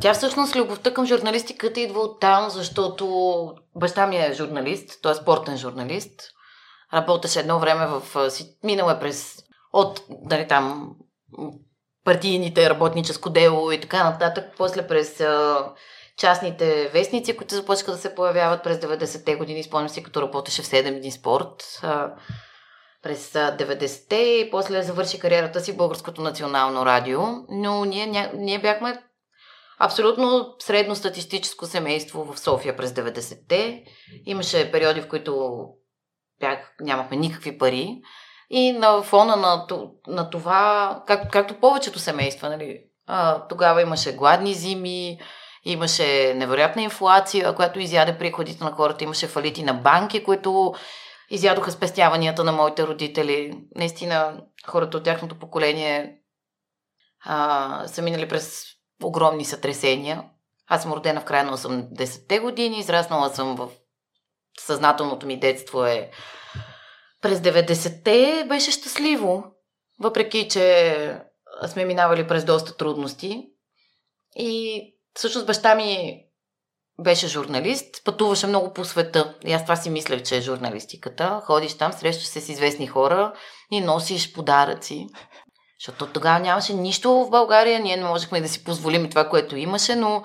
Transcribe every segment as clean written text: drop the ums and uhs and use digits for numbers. Тя всъщност любовта към журналистиката идва оттам, защото баща ми е журналист, той е спортен журналист. Работеше едно време минал е през партийните, работническо дело и така нататък, после през частните вестници, които започнаха да се появяват през 90-те години. Спомням си, като работеше в 7 дни спорт през 90-те и после завърши кариерата си в Българското национално радио. Но ние бяхме абсолютно средностатистическо семейство в София през 90-те. Имаше периоди, в които нямахме никакви пари. И на фона на това, както повечето семейства, нали, тогава имаше гладни зими, имаше невероятна инфлация, която изяде приходите на хората, имаше фалити на банки, които изядоха спестяванията на моите родители. Наистина, хората от тяхното поколение са минали през огромни сътресения. Аз съм родена в края на 80-те години, израснала съм в съзнателното ми детство през 90-те беше щастливо, въпреки че сме минавали през доста трудности. И всъщност баща ми беше журналист, пътуваше много по света. И аз това си мислех, че е журналистиката. Ходиш там, срещаш се с известни хора и носиш подаръци. Защото тогава нямаше нищо в България, ние не можехме да си позволим това, което имаше, но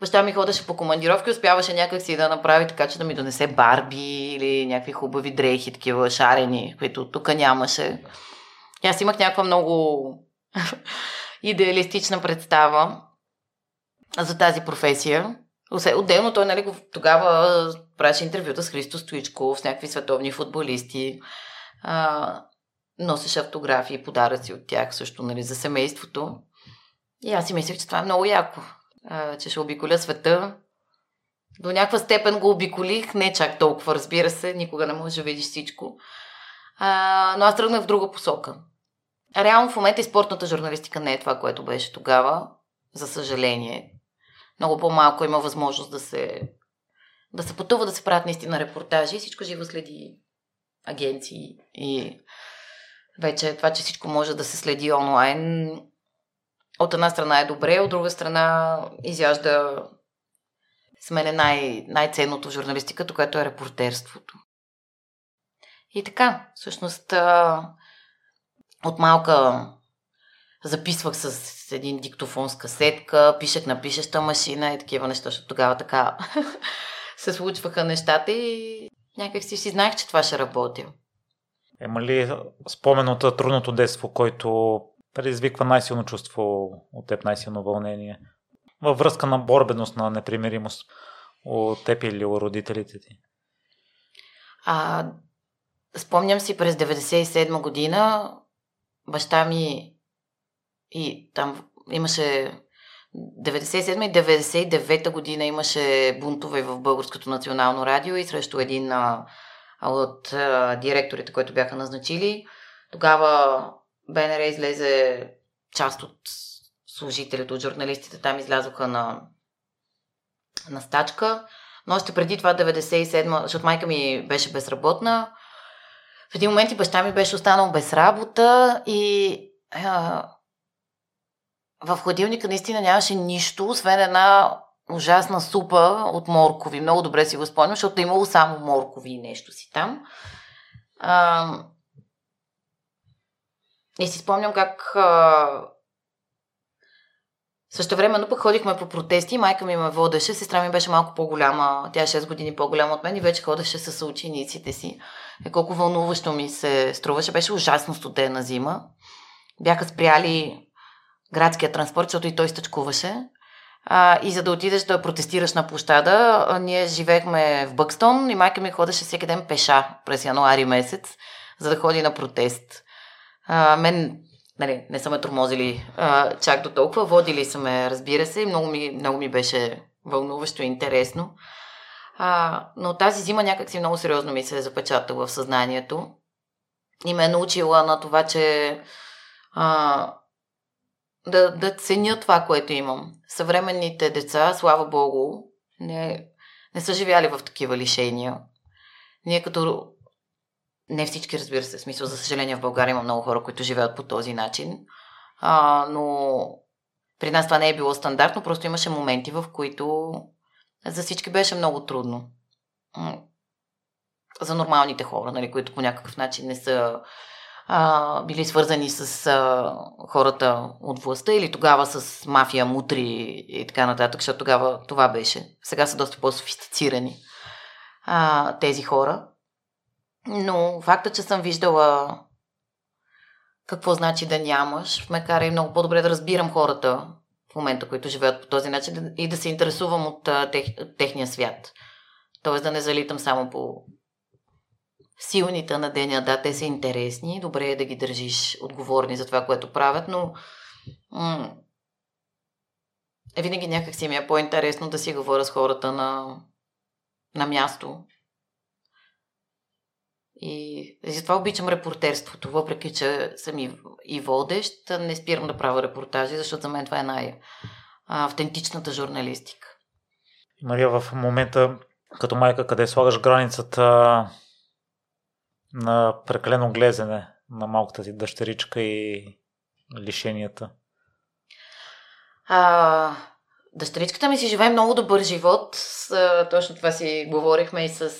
баща ми ходеше по командировки, успяваше някак си да направи така, че да ми донесе барби или някакви хубави дрехи, такива шарени, които тук нямаше. И аз имах някаква много идеалистична представа за тази професия. Отделно той, нали, тогава правеше интервюта с Христо Стоичков, с някакви световни футболисти. Носеше автографии и подаръци от тях също, нали, за семейството. И аз си мислех, че това е много яко, че ще обиколя света. До някаква степен го обиколих, не чак толкова, разбира се, никога не можеш да видиш всичко. Но аз тръгнах в друга посока. Реално в момента и спортната журналистика не е това, което беше тогава, за съжаление. Много по-малко има възможност да се пътува, да се правят наистина репортажи и всичко живо следи агенции. И вече това, че всичко може да се следи онлайн, от една страна е добре, от друга страна изяжда с мен най-ценното в журналистиката, което е репортерството. И така, всъщност от малка записвах с един диктофон с касетка, пишех на пишеща машина и такива неща, защото тогава така се случваха нещата и някак си знаех, че това ще работи. Има ли спомен от трудното детство, който предизвиква най-силно чувство от теб, най-силно вълнение във връзка на борбеност, на непримиримост от теб или от родителите ти? Спомням си през 1997 година баща ми и там имаше 1997 и 1999 година имаше бунтове в Българското национално радио и срещу един от директорите, които бяха назначили. Тогава БНР излезе, част от служителите, от журналистите там излязоха на стачка, но още преди това 97-ма, защото майка ми беше безработна, в един момент и баща ми беше останал без работа и в хладилника наистина нямаше нищо, освен една ужасна супа от моркови. Много добре си го спомням, защото имало само моркови и нещо си там. И си спомням как същевременно пък ходихме по протести, майка ми ме водеше, сестра ми беше малко по-голяма, тя е 6 години по-голяма от мен и вече ходеше с учениците си. И колко вълнуващо ми се струваше, беше ужасно студена зима. Бяха спряли градския транспорт, защото и той стъчкуваше. И за да отидеш да протестираш на площада, ние живеехме в Бъкстон и майка ми ходеше всеки ден пеша през януари месец, за да ходи на протест. Мен, нали, не са ме тормозили чак до толкова, водили са ме, разбира се, и много ми беше вълнуващо и интересно. Но тази зима някак си много сериозно ми се е запечатала в съзнанието и ме е научила на това, че да ценя това, което имам. Съвременните деца, слава богу, не са живяли в такива лишения. Ние като... Не всички, разбира се, в смисъл, за съжаление в България има много хора, които живеят по този начин, но При нас това не е било стандартно, просто имаше моменти, в които за всички беше много трудно. За нормалните хора, нали, които по някакъв начин не са били свързани с хората от властта или тогава с мафия, мутри и така нататък, защото тогава това беше. Сега са доста по-софистицирани тези хора. Но факта, че съм виждала какво значи да нямаш, ме кара и много по-добре да разбирам хората в момента, които живеят по този начин и да се интересувам от техния свят. Тоест да не залитам само по силните на деня. Да, те са интересни, добре е да ги държиш отговорни за това, което правят, но винаги някак си ми е по-интересно да си говоря с хората на място. И затова обичам репортерството, въпреки че съм и водещ, не спирам да правя репортажи, защото за мен това е най-автентичната журналистика. Мария, в момента като майка, къде слагаш границата на прекалено глезене на малката ти дъщеричка и лишенията? Дъщеричката ми си живее много добър живот. Точно това си говорихме и с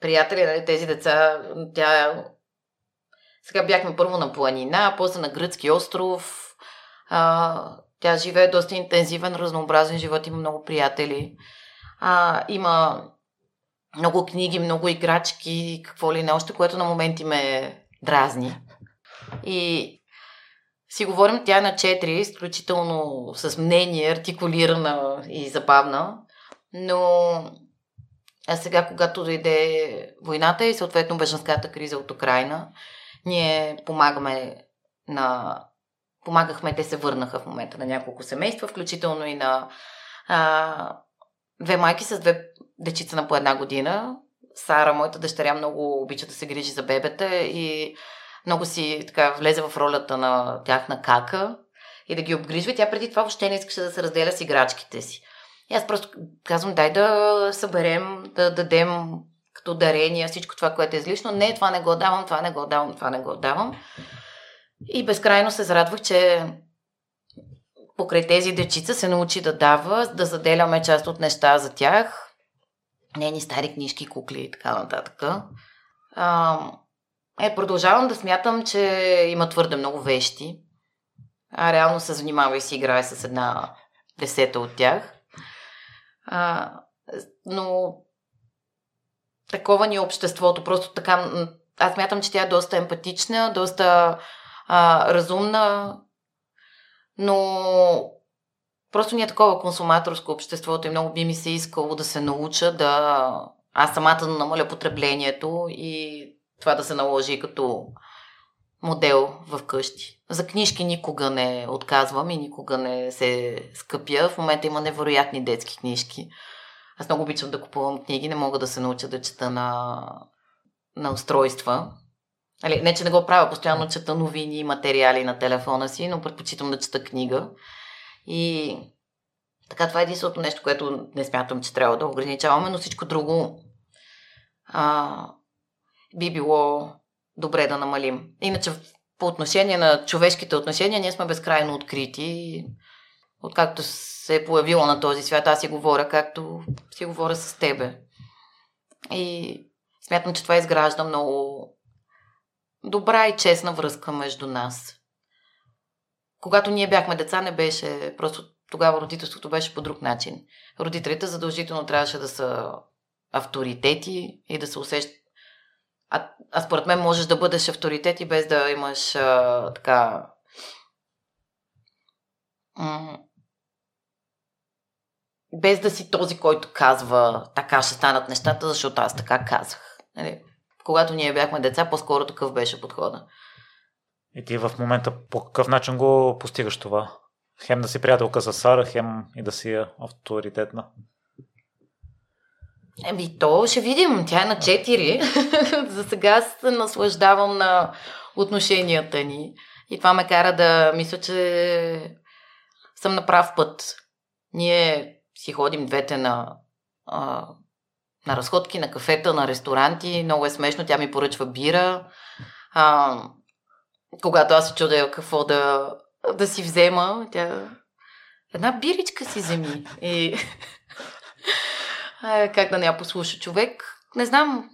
приятели, нали, тези деца. Сега бяхме първо на планина, после на гръцки остров. Тя живее доста интензивен, разнообразен живот, има много приятели. Има много книги, много играчки, какво ли не още, което на моменти ме дразни. И си говорим, тя е на 4, изключително с мнение, артикулирана и забавна, но сега, когато дойде войната и съответно бежанската криза от Украйна, ние помагахме, те се върнаха в момента на няколко семейства, включително и на две майки с две дечица на по една година. Сара, моята дъщеря, много обича да се грижи за бебета и много си така влезе в ролята на тяхна кака и да ги обгрижва. Тя преди това въобще не искаше да се разделя с играчките си. И аз просто казвам, дай да съберем, да дадем като дарение всичко това, което е излишно. Не, това не го давам, това не го давам, това не го давам. И безкрайно се зарадвах, че покрай тези дечица се научи да дава, да заделяме част от неща за тях. Нейни стари книжки, кукли и така нататък. Продължавам да смятам, че има твърде много вещи. Реално се занимава и си играе с 1/10 от тях. Но такова ни е обществото. Просто така. Аз смятам, че тя е доста емпатична, доста разумна, но просто ни е такова консуматорско обществото и много би ми се искало да се науча аз самата намаля потреблението и това да се наложи като модел в къщи. За книжки никога не отказвам и никога не се скъпя. В момента има невероятни детски книжки. Аз много обичам да купувам книги, не мога да се науча да чета на устройства. Не, че не го правя, постоянно чета новини и материали на телефона си, но предпочитам да чета книга. И така, това е единственото нещо, което не смятам, че трябва да ограничаваме, но всичко друго би било добре да намалим. Иначе по отношение на човешките отношения ние сме безкрайно открити. Откакто се е появила на този свят, аз си говоря както си говоря с тебе. И смятам, че това изгражда много добра и честна връзка между нас. Когато ние бяхме деца, не беше просто тогава родителството беше по друг начин. Родителите задължително трябваше да са авторитети и да се усещат. А според мен можеш да бъдеш авторитет и без да имаш без да си този, който казва така ще станат нещата, защото аз така казах. Нали? Когато ние бяхме деца, по-скоро такъв беше подхода. И ти в момента по какъв начин го постигаш това? Хем да си приятелка с Сара, хем и да си авторитетна. То ще видим. Тя е на 4. За сега се наслаждавам на отношенията ни. И това ме кара да мисля, че съм на прав път. Ние си ходим двете на разходки, на кафета, на ресторанти. Много е смешно. Тя ми поръчва бира. Когато аз се чудя какво да да си взема. Тя... Една биричка си вземи. И... как да не я послуша човек? Не знам.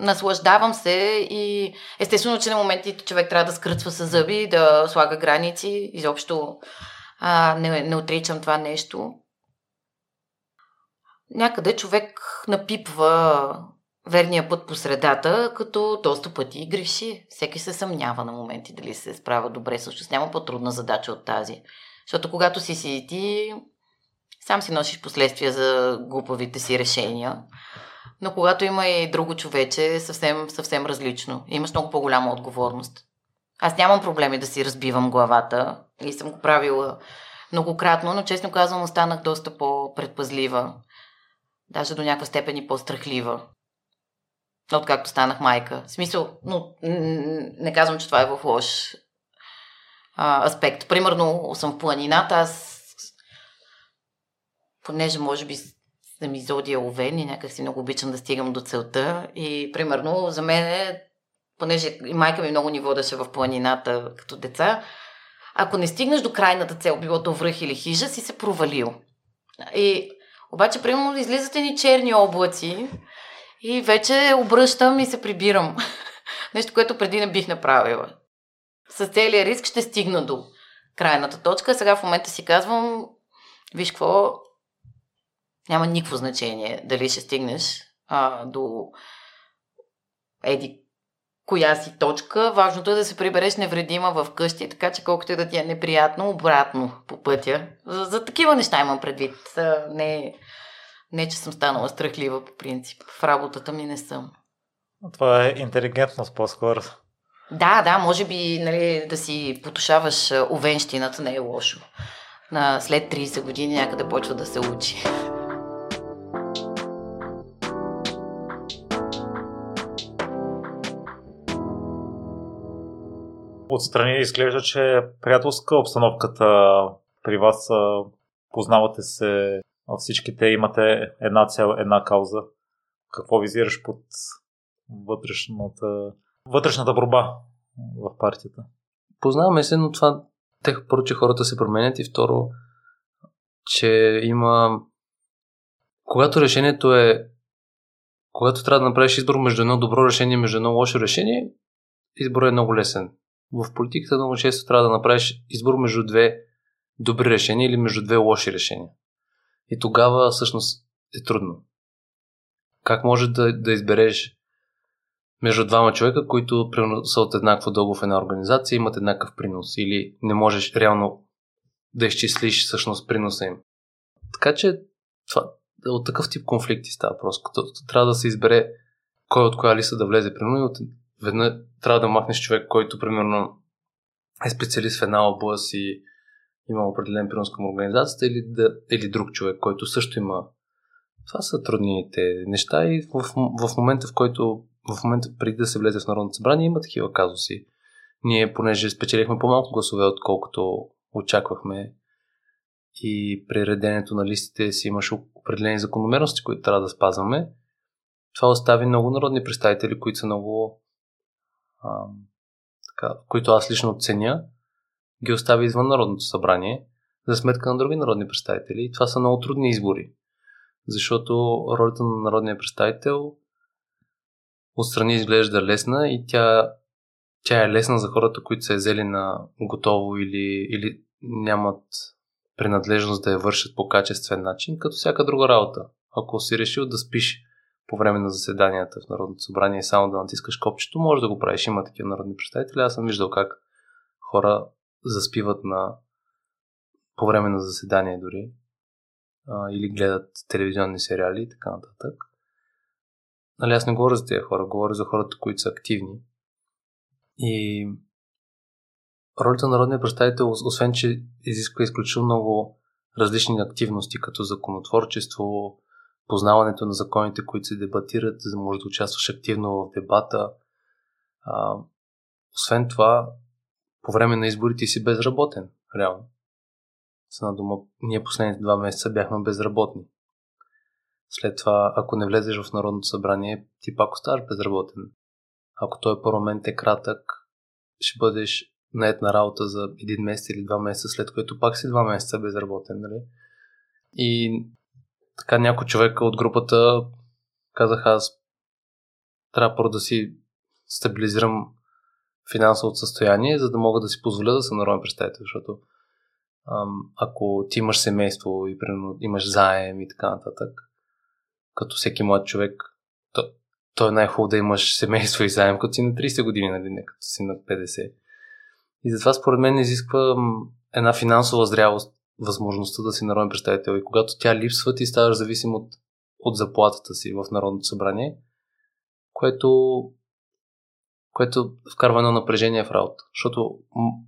Наслаждавам се и естествено, че на моменти човек трябва да скръцва със зъби, да слага граници. Изобщо не отричам това нещо. Някъде човек напипва верния път по средата, като доста пъти греши. Всеки се съмнява на моменти дали се справя добре. Също няма по-трудна задача от тази. Защото когато си сиди, сам си носиш последствия за глупавите си решения. Но когато има и друго човече, е съвсем, съвсем различно. Имаш много по-голяма отговорност. Аз нямам проблеми да си разбивам главата и съм го правила многократно, но честно казвам, останах доста по-предпазлива. Даже до някаква степен и по-страхлива. Откакто станах майка. В смисъл, но не казвам, че това е в лош аспект. Примерно съм в планината, аз понеже може би съм изодия овен и някак си много обичам да стигам до целта. И примерно за мен, понеже майка ми много ни водеше в планината като деца, ако не стигнеш до крайната цел, било то връх или хижа, си се провалил. И обаче, примерно, излизат ни черни облаци и вече обръщам и се прибирам. Нещо, което преди не бих направила. С целия риск ще стигна до крайната точка. Сега в момента си казвам, виж какво, няма никакво значение дали ще стигнеш до еди коя си точка. Важното е да се прибереш невредима в къщи, така че колкото и да ти е неприятно, обратно по пътя. За такива неща имам предвид. Не, че съм станала страхлива по принцип. В работата ми не съм. Това е интелигентност по-скоро. Да, може би да си потушаваш овенщината не е лошо. След 30 години някъде почва да се учи. Отстрани изглежда, че приятелска обстановката при вас, познавате се всичките, имате една цел, една кауза. Какво визираш под вътрешната борба в партията? Познаваме се, но това първо, че хората се променят и второ, че има... Когато решението е... Когато трябва да направиш избор между едно добро решение и между едно лошо решение, изборът е много лесен. В политиката много често трябва да направиш избор между две добри решения или между две лоши решения. И тогава всъщност е трудно. Как може да избереш между двама човека, които са от еднакво дълго в една организация, имат еднакъв принос или не можеш реално да изчислиш всъщност приноса им. Така че това, от такъв тип конфликти става просто. Трябва да се избере кой от коя листа да влезе примерно и веднъж трябва да махнеш човек, който примерно е специалист в една област и има определен принос към организацията или друг човек, който също има. Това са трудните неща и в момента, в който преди да се влезе в Народното събрание, има такива казуси. Ние, понеже спечелихме по-малко гласове, отколкото очаквахме и при реденето на листите си имаше определени закономерности, които трябва да спазваме, това остави много народни представители, които са много които аз лично оценя, ги остави извън Народното събрание за сметка на други народни представители. И това са много трудни избори, защото ролята на народния представител отстрани изглежда лесна и тя е лесна за хората, които са взели на готово или нямат принадлежност да я вършат по качествен начин, като всяка друга работа. Ако си решил да спиш по време на заседанията в Народното събрание и само да натискаш копчето, може да го правиш. Има такива народни представители. Аз съм виждал как хора заспиват по време на заседание дори или гледат телевизионни сериали и така нататък. Нали, аз не говоря за тези хора, говоря за хората, които са активни. И ролята на народния представител, освен че изисква изключително много различни активности, като законотворчество, познаването на законите, които се дебатират, за да можеш да участваш активно в дебата. Освен това, по време на изборите си безработен, реално. Са на дома, ние последните 2 месеца бяхме безработни. След това, ако не влезеш в Народното събрание, ти пак оставаш безработен. Ако този парламент е кратък, ще бъдеш нает на работа за един месец или два месеца, след което пак си два месеца безработен, нали? И така някой човек от групата казах, аз трябва първо да си стабилизирам финансовото състояние, за да мога да си позволя да съм народен представител, защото ако ти имаш семейство и примерно имаш заем и така нататък, като всеки млад човек, то е най-хубаво да имаш семейство и заем, като си на 30 години, нали, не като си на 50. И затова според мен изисква една финансова зрялост, възможността да си народен представител. И когато тя липсва, ти ставаш зависим от заплатата си в Народното събрание, което вкарва едно напрежение в работа. Защото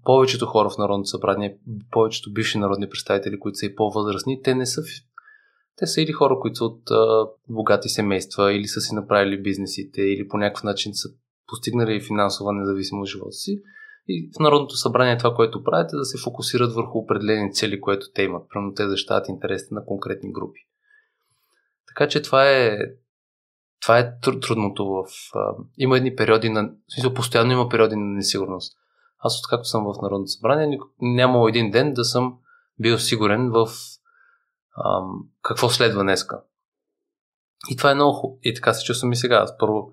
повечето хора в Народното събрание, повечето бивши народни представители, които са и по-възрастни, те не са... Те са или хора, които са от богати семейства, или са си направили бизнесите, или по някакъв начин са постигнали финансова независимост в живота си. И в Народното събрание това, което правят, е да се фокусират върху определени цели, които те имат. Примерно те защитават интересите на конкретни групи. Така че това е трудното в... Има едни периоди на... В смисъл, постоянно има периоди на несигурност. Аз откакто съм в Народното събрание, нямал един ден да съм бил сигурен в какво следва днеска. И това е много хубаво. И така се чувствам и сега. Аз първо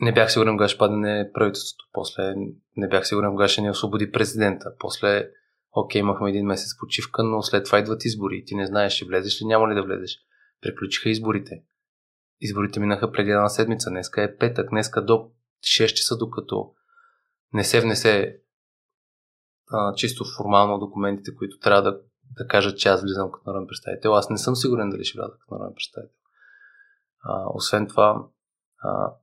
не бях сигурен кога ще падне правителството. После не бях сигурен кога ще ни освободи президента. После, имахме един месец почивка, но след това идват избори. Ти не знаеш, ще влезеш ли, няма ли да влезеш. Приключиха изборите. Изборите минаха преди една седмица. Днеска е петък. Днеска до 6 часа, докато не се внесе чисто формално документите, които трябва да кажат, че аз влизам като народен представител. Аз не съм сигурен дали ще вляза като народен представител. Освен това,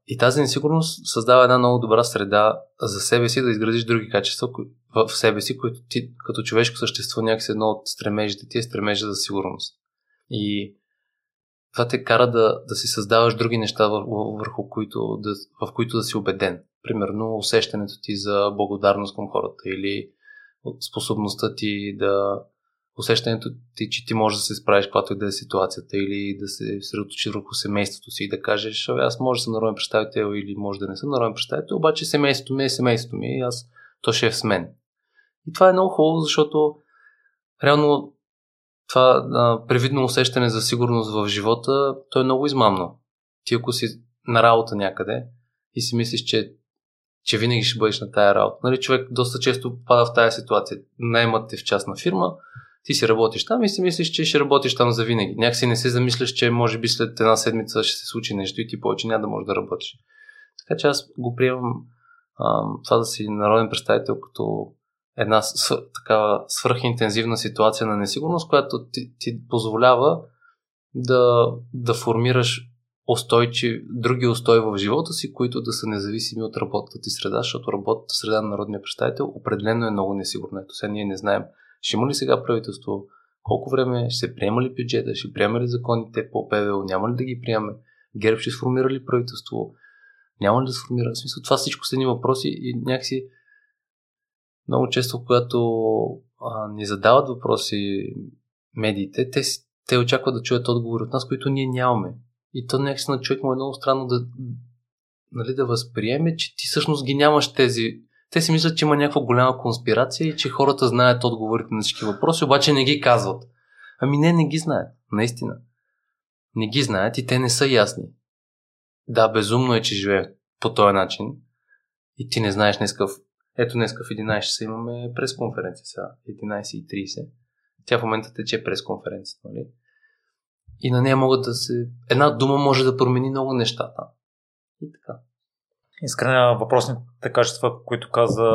и тази несигурност създава една много добра среда за себе си да изградиш други качества в себе си, които ти като човешко същество някакси едно от стремежите ти е стремежа за сигурност. И това те кара да си създаваш други неща, в които да си убеден. Примерно усещането ти за благодарност към хората или способността ти да... Усещането ти, че ти можеш да се справиш каквато и да е ситуацията, или да се средоточиш върху семейството си и да кажеш, аз може да съм народен представител или може да не съм народен представител, обаче семейството ми е семейството ми и то ще е с мен. И това е много хубаво, защото реално това привидно усещане за сигурност в живота, то е много измамно. Ти ако си на работа някъде и си мислиш, че винаги ще бъдеш на тая работа. Нали, човек доста често пада в тая ситуация. Наемат те в частна фирма, ти си работиш там и си мислиш, че ще работиш там завинаги. Някакси не се замисляш, че може би след една седмица ще се случи нещо и ти повече няма да можеш да работиш. Така че аз го приемам това да си народен представител като една такава свръхинтензивна ситуация на несигурност, която ти позволява да формираш други устои в живота си, които да са независими от работата ти среда, защото работата среда на народния представител определено е много несигурна. Ето сега ние не знаем ще има ли сега правителство, колко време, ще се приема ли бюджета, ще приема ли законите по ПВО, няма ли да ги приеме, ГЕРБ ще сформира ли правителство, няма ли да сформира. В смисъл, това всичко са едни въпроси и някакси много често, когато ни задават въпроси медиите, те очакват да чуят отговори от нас, които ние нямаме. И то някакси на човек му е много странно да възприеме, че ти всъщност ги нямаш тези. Те си мислят, че има някаква голяма конспирация и че хората знаят отговорите на всички въпроси, обаче не ги казват. Ами не ги знаят. Наистина. Не ги знаят и те не са ясни. Да, безумно е, че живеем по този начин и ти не знаеш днеска. Ето днеска в 11 часа имаме пресконференция сега. 11:30. Тя в момента тече пресконференцията, нали? И на нея могат да се... Една дума може да промени много нещата. И така. Искрена въпросните качества, които каза,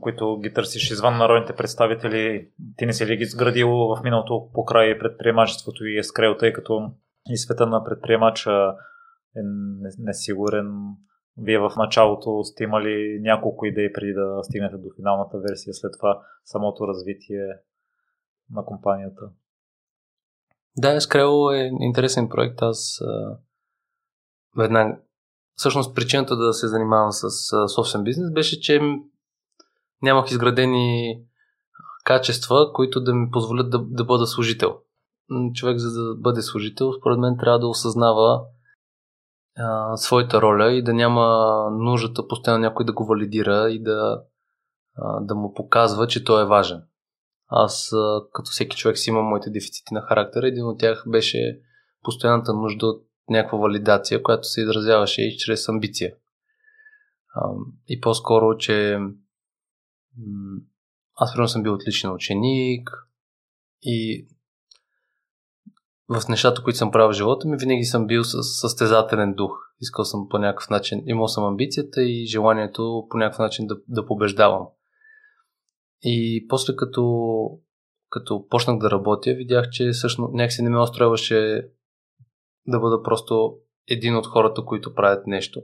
които ги търсиш извън народните представители, ти не си ли ги изградил в миналото покрай предприемачеството и Escreo, тъй като и света на предприемача е несигурен. Вие в началото сте имали няколко идеи преди да стигнете до финалната версия, след това самото развитие на компанията. Да, Escreo е интересен проект. Аз веднага всъщност причината да се занимавам с собствен бизнес беше, че нямах изградени качества, които да ми позволят да бъда служител. Човек, за да бъде служител, според мен трябва да осъзнава своята роля и да няма нуждата постоянно някой да го валидира и да да му показва, че той е важен. Аз, като всеки човек, си имам моите дефицити на характер. Един от тях беше постоянната нужда от някаква валидация, която се изразяваше и чрез амбиция. И по-скоро, че аз примерно съм бил отличен ученик и в нещата, които съм правил в живота ми, винаги съм бил състезателен дух. Искал съм по някакъв начин, имал съм амбицията и желанието по някакъв начин да побеждавам. И после като почнах да работя, видях, че всъщност някакси не ме устройваше да бъда просто един от хората, които правят нещо.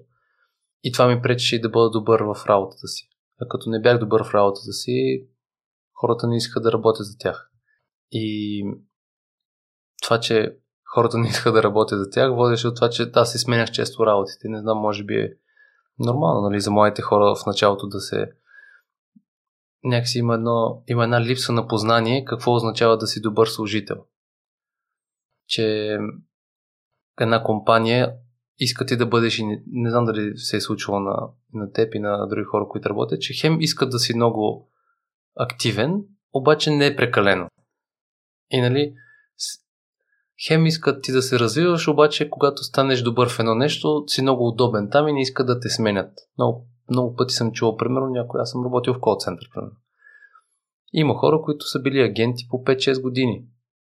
И това ми пречеше и да бъда добър в работата си. А като не бях добър в работата си, хората не искаха да работят за тях. И това, че хората не искаха да работят за тях, водеше от това, че аз си сменях често работите. Не знам, може би е нормално, нали, за моите хора в началото да се... Някакси има една липса на познание какво означава да си добър служител. Че една компания иска ти да бъдеш, и не знам дали се е случило на теб и на други хора, които работят, че хем искат да си много активен, обаче не е прекалено. И нали, хем искат ти да се развиваш, обаче когато станеш добър в едно нещо, си много удобен там и не искат да те сменят. Много пъти съм чувал, примерно, аз съм работил в кол-център. Има хора, които са били агенти по 5-6 години.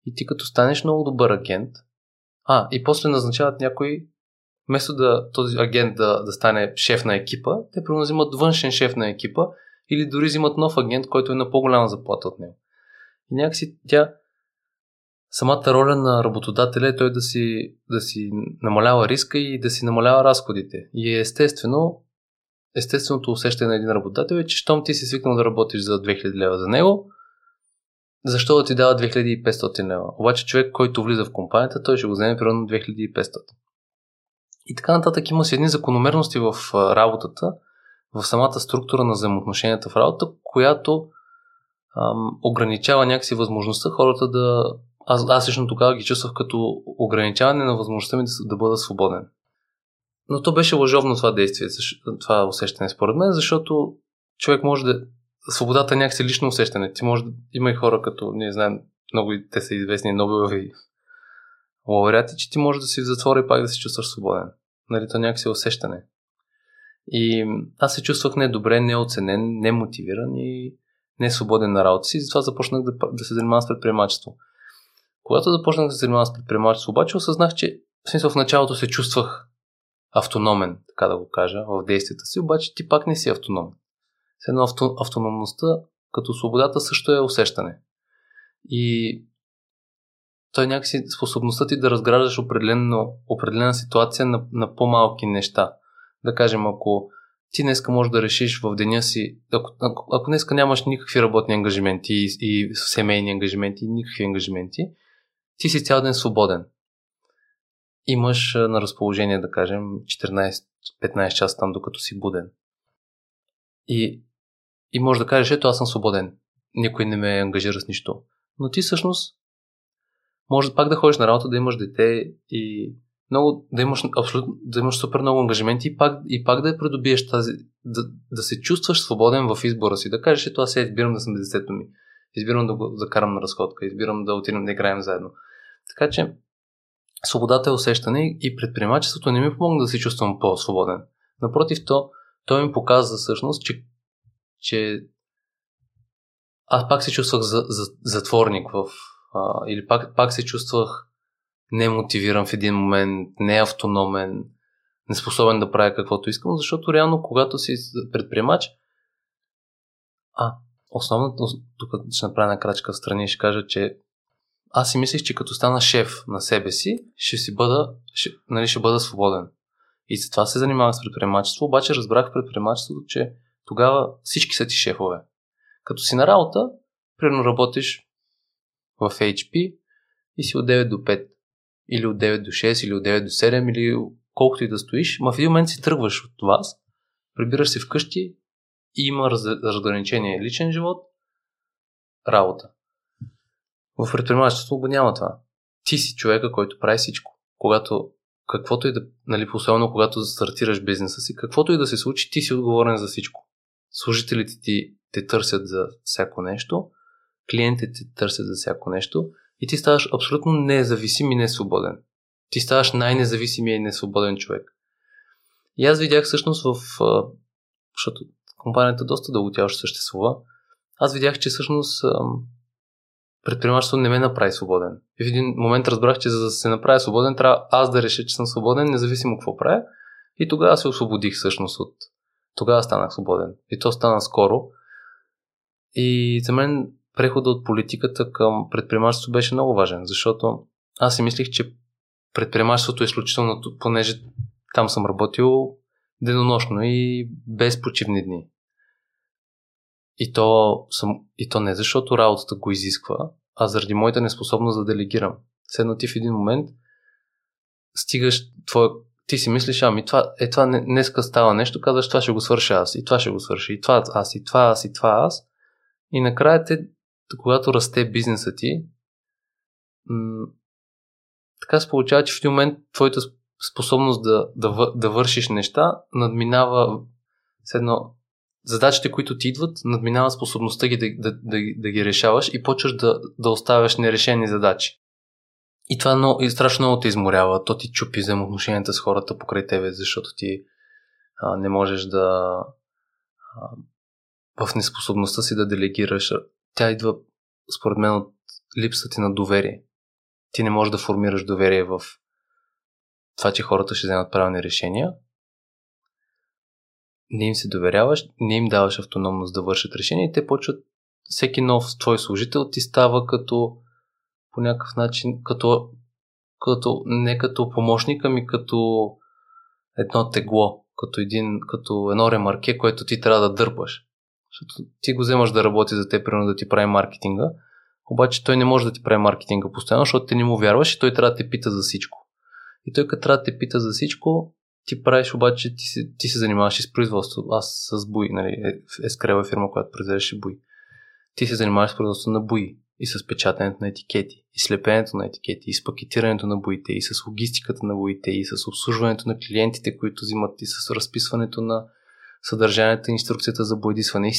И ти като станеш много добър агент, и после назначават някой, вместо този агент да стане шеф на екипа, те примерно взимат външен шеф на екипа или дори взимат нов агент, който е на по-голяма заплата от него. И някакси самата роля на работодателя е той да си намалява риска и да си намалява разходите. И естественото усещане на един работодател е, че щом ти си свикнал да работиш за 2000 лева за него, защо да ти дава 2500 лева? Обаче човек, който влиза в компанията, той ще го вземе примерно 2500. И така нататък има си едни закономерности в работата, в самата структура на взаимоотношенията в работа, която ограничава някакси възможността хората да... Аз лично тогава ги чувствах като ограничаване на възможността ми да бъда свободен. Но то беше лъжовно това действие, това усещане според мен, защото човек може да... Свободата е някакси лично усещане. Ти може да... Има и хора като, не знаем, много и те са известни Нобелови лауреати, че ти може да си в затвора и пак да се чувстваш свободен. Нали, то някакси усещане. И аз се чувствах недобре, неоценен, немотивиран и несвободен на работа си, затова започнах да се занимавам с предприемачество. Когато започнах да се занимавам с предприемачество, обаче осъзнах, че в началото се чувствах автономен, така да го кажа, в действията си, обаче ти пак не си автономен. Едно автономността, като свободата, също е усещане. И той някакси способността ти да разграждаш определена ситуация на по-малки неща. Да кажем, ако ти днеска можеш да решиш в деня си, ако днеска нямаш никакви работни ангажименти и семейни ангажименти, и никакви ангажименти, ти си цял ден свободен. Имаш на разположение, да кажем, 14-15 часа там, докато си буден. И можеш да кажеш, ето аз съм свободен. Никой не ме ангажира с нищо. Но ти всъщност може пак да ходиш на работа, да имаш дете и много, да имаш супер много ангажименти и пак да придобиеш тази, да се чувстваш свободен в избора си. Да кажеш, ето аз сега избирам да съм без детето ми. Избирам да го закарам на разходка. Избирам да отидем да играем заедно. Така че свободата е усещане и предприемачеството не ми помогна да се чувствам по-свободен. Напротив, той ми показва всъщност, че аз пак се чувствах затворник или пак се чувствах немотивиран в един момент, неавтономен, неспособен да правя каквото искам, защото реално когато си предприемач, тук ще направя една крачка в страни и ще кажа, че аз си мислех, че като стана шеф на себе си, ще бъда свободен. И за това се занимавам с предприемачество, обаче разбрах в предприемачеството, че тогава всички са ти шефове. Като си на работа, примерно работиш в HP и си от 9 до 5, или от 9 до 6, или от 9 до 7, или колкото и да стоиш, в един момент си тръгваш от вас, прибираш се вкъщи и има разграничение личен живот, работа. В предприемачеството го няма това. Ти си човека, който прави всичко. Каквото и да, нали, особено когато стартираш бизнеса си, каквото и да се случи, ти си отговорен за всичко. служителите ти те търсят за всяко нещо, клиентите те търсят за всяко нещо и ти ставаш абсолютно независим и несвободен. Ти ставаш най-независимия и несвободен човек. И аз видях всъщност защото компанията доста дълго тя още съществува, аз видях, че всъщност предприемачеството не ме направи свободен. И в един момент разбрах, че за да се направя свободен, трябва аз да реша, че съм свободен, независимо какво правя. И тогава се освободих всъщност от... Тогава станах свободен. И то стана скоро. И за мен преходът от политиката към предприемачеството беше много важен, защото аз си мислих, че предприемачеството е изключително, понеже там съм работил денонощно и без почивни дни. И то не защото работата го изисква, а заради моята неспособност да делегирам. Седно ти в един момент стигаш ти си мислиш, ами това днеска става нещо, казваш, това ще го свърша аз, и това ще го свърша, и това аз, и това аз, и това аз. И накрая когато расте бизнеса ти, така се получава, че в един момент твоята способност да вършиш неща надминава седно задачите, които ти идват, надминава способността ги да ги решаваш и почваш да оставяш нерешени задачи. И това страшно много те изморява. То ти чупи взаимоотношенията с хората покрай тебе, защото ти не можеш в неспособността си да делегираш. Тя идва, според мен, от липсата ти на доверие. Ти не можеш да формираш доверие в това, че хората ще вземат правилни решения. Не им се доверяваш, не им даваш автономност да вършат решения и те почват, всеки нов твой служител ти става като по някакъв начин, не като помощник, ами като едно тегло, като едно ремарке, което ти трябва да дърпаш. Защото ти го вземаш да работи за те, примерно да ти прави маркетинга, обаче той не може да ти прави маркетинга постоянно, защото ти не му вярваш и той трябва да те пита за всичко. И той като трябва да те пита за всичко, ти правиш обаче, ти се занимаваш и с производство. Аз с буи, нали, Escreo е фирма, която произвеждаше буи. Ти се занимаваш с производство на буи и с печатането на етикети, и слепенето на етикети, и с пакетирането на буите, и с логистиката на буите, и с обслужването на клиентите, които взимат, и с разписването на съдържанието, инструкцията за боядисване. И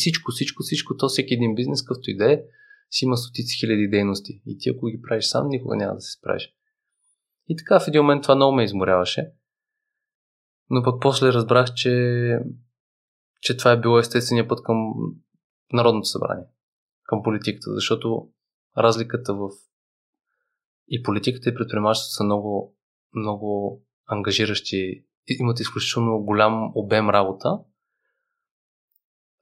всичко, то всеки един бизнес, както и да е, си има стотици хиляди дейности. И ти ако ги правиш сам, никога няма да се справиш. И така в един момент това много ме изморяваше. Но пък после разбрах, че това е било естествения път към Народното събрание, към политиката, защото разликата в и политиката и предприемачеството са много, много ангажиращи, имат изключително голям обем работа.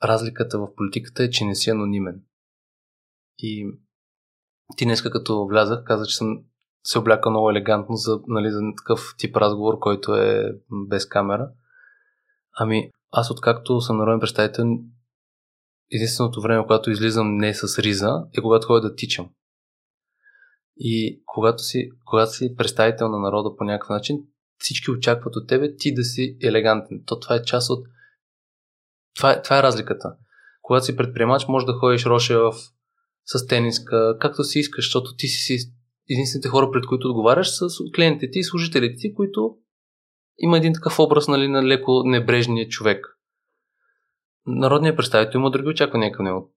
Разликата в политиката е, че не си анонимен. И ти днеска като влязах, каза, че съм се облякал много елегантно за такъв тип разговор, който е без камера. Ами аз откакто съм народен представител, единственото време, когато излизам не с риза, е когато ходя да тичам. И когато си представител на народа по някакъв начин, всички очакват от тебе ти да си елегантен. Това е част от... Това е разликата. Когато си предприемач, можеш да ходиш роше с тениска, както си искаш, защото ти си единствените хора, пред които отговаряш, са клиентите ти и служителите ти, които има един такъв образ, нали, на леко небрежния човек. Народният представител има други очаквания към него.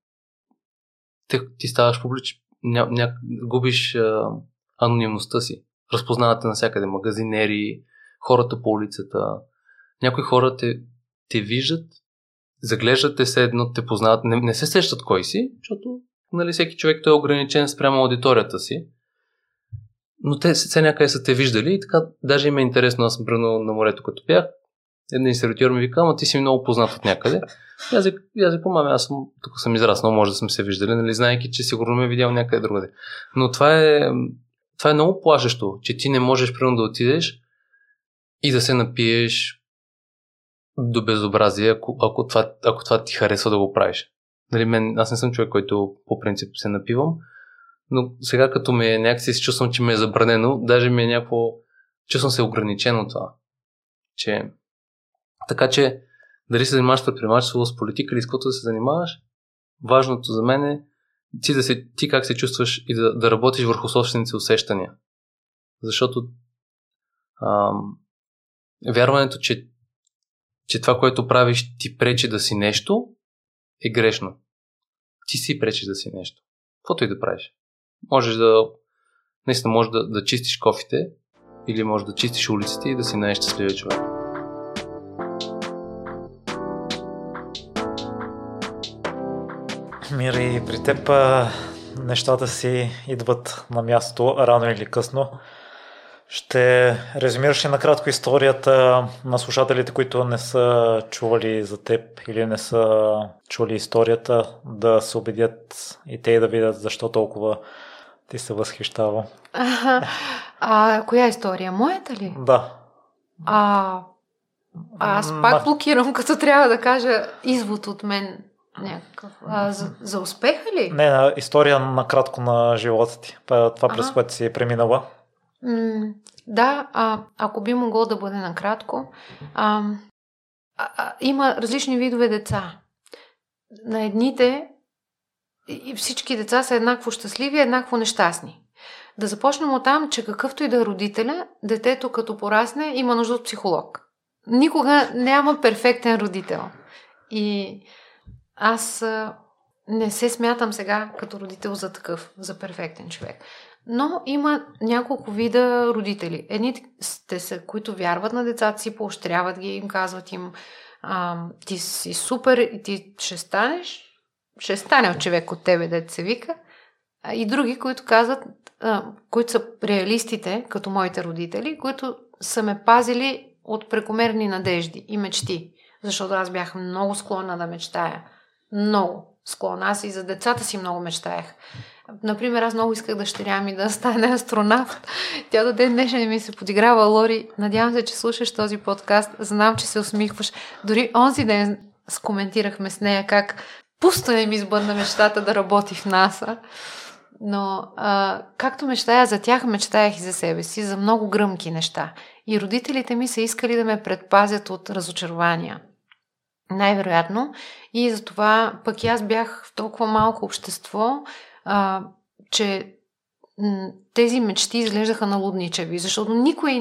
Ти ставаш публичен, губиш анонимността си. Разпознавате навсякъде, магазинери, хората по улицата. Някои хора те виждат, заглеждат те все едно, те познават, не се сещат кой си, защото, нали, всеки човек той е ограничен спрямо аудиторията си. Но те все някъде са те виждали и така, даже им е интересно, аз съм прено на морето като бях. Един сервитьор ми вика, ама ти си много познат от някъде. И аз ви помаме, аз съм, тук съм израснал, може да съм се виждали, нали, знаеки, че сигурно ме е видял някъде другаде. Но това е много плашещо, че ти не можеш прено да отидеш и да се напиеш до безобразие, ако това ти харесва да го правиш. Нали, аз не съм човек, който по принцип се напивам, но сега като ми е някакси се чувствам, че ми е забранено, даже ми е някакво... Чувствам се ограничен от това. Така че, дали се занимаваш с предприемачество, с политика или с каквото да се занимаваш, важното за мен е ти как се чувстваш и да работиш върху собствените усещания. Защото вярването, че това, което правиш, ти пречи да си нещо, е грешно. Ти си пречиш да си нещо. Каквото и да правиш. Можеш да, наистина можеш да чистиш кофите или можеш да чистиш улиците и да си най-щастливия човек. Мири, при теб нещата си идват на място рано или късно. Ще резюмираш ли накратко историята на слушателите, които не са чували за теб или не са чули историята, да се убедят и те да видят защо толкова ти се възхищава? Коя история? Моята ли? Да. Аз пак блокирам, като трябва да кажа извод от мен някакъв. За успеха ли? Не, история накратко на живота ти. Това през което си е преминала. Да, ако би могло да бъде накратко, има различни видове деца. На едните и всички деца са еднакво щастливи, еднакво нещастни. Да започнем от там, че какъвто и да е родителя, детето като порасне има нужда от психолог. Никога няма перфектен родител. И аз не се смятам сега като родител за такъв, за перфектен човек. Но има няколко вида родители. Едните са, които вярват на децата си, поощряват ги, им казват им ти си супер и ти ще стане от човек от тебе, дете се вика. И други, които казват, които са реалистите, като моите родители, които са ме пазили от прекомерни надежди и мечти. Защото аз бях много склонна да мечтая. Много склонна. Аз и за децата си много мечтаях. Например, аз много исках дъщеря ми да стане астронавт. Тя до ден днешен ми се подиграва. Лори, надявам се, че слушаш този подкаст. Знам, че се усмихваш. Дори онзи ден скоментирахме с нея как пусто не ми сбъдна мечтата да работи в НАСА. Но както мечтая за тях, мечтаях и за себе си, за много гръмки неща. И родителите ми са искали да ме предпазят от разочарования. Най-вероятно. И затова пък аз бях в толкова малко общество, че тези мечти изглеждаха налудничеви, защото никой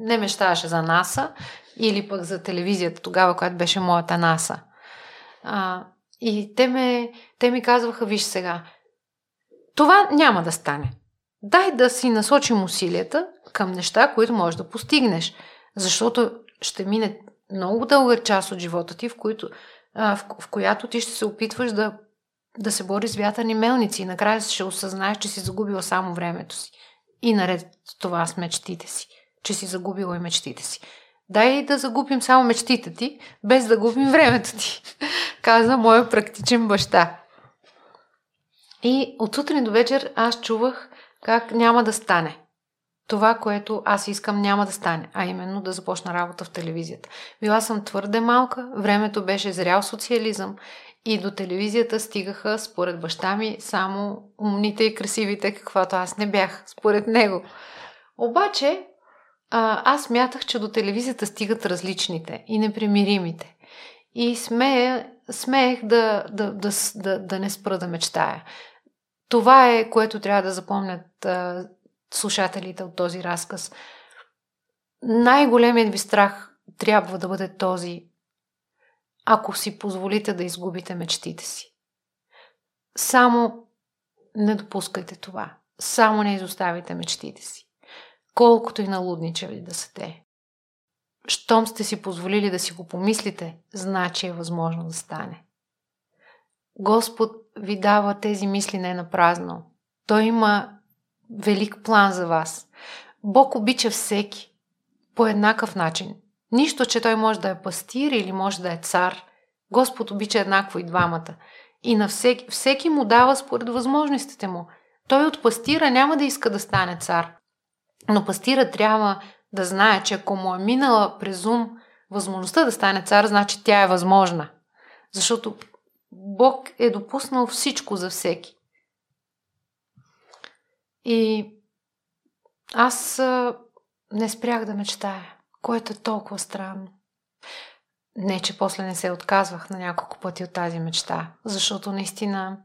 не мечтаеше за НАСА или пък за телевизията тогава, която беше моята НАСА. И те ми казваха, виж сега, това няма да стане. Дай да си насочим усилията към неща, които можеш да постигнеш, защото ще мине много дълга част от живота ти, в която ти ще се опитваш да се бори с вятърни мелници и накрая ще осъзнаеш, че си загубила само времето си. И наред това с мечтите си, че си загубила и мечтите си. Дай да загубим само мечтите ти, без да губим времето ти, каза моят практичен баща. И от сутрин до вечер аз чувах как няма да стане. Това, което аз искам, няма да стане, а именно да започна работа в телевизията. Била съм твърде малка, времето беше зрял социализъм и до телевизията стигаха, според баща ми, само умните и красивите, каквато аз не бях, според него. Обаче, аз смятах, че до телевизията стигат различните и непримиримите. И смеех да не спра да мечтая. Това е, което трябва да запомнят слушателите от този разказ. Най-големият ви страх трябва да бъде този, ако си позволите да изгубите мечтите си. Само не допускайте това. Само не изоставите мечтите си. Колкото и налудничави да са те. Щом сте си позволили да си го помислите, значи е възможно да стане. Господ ви дава тези мисли не напразно. Той има велик план за вас. Бог обича всеки по еднакъв начин. Нищо, че той може да е пастир или може да е цар. Господ обича еднакво и двамата. И на всеки му дава според възможностите му. Той от пастира няма да иска да стане цар. Но пастира трябва да знае, че ако му е минала през ум възможността да стане цар, значи тя е възможна. Защото Бог е допуснал всичко за всеки. И аз не спрях да мечтая, което е толкова странно. Не, че после не се отказвах на няколко пъти от тази мечта, защото наистина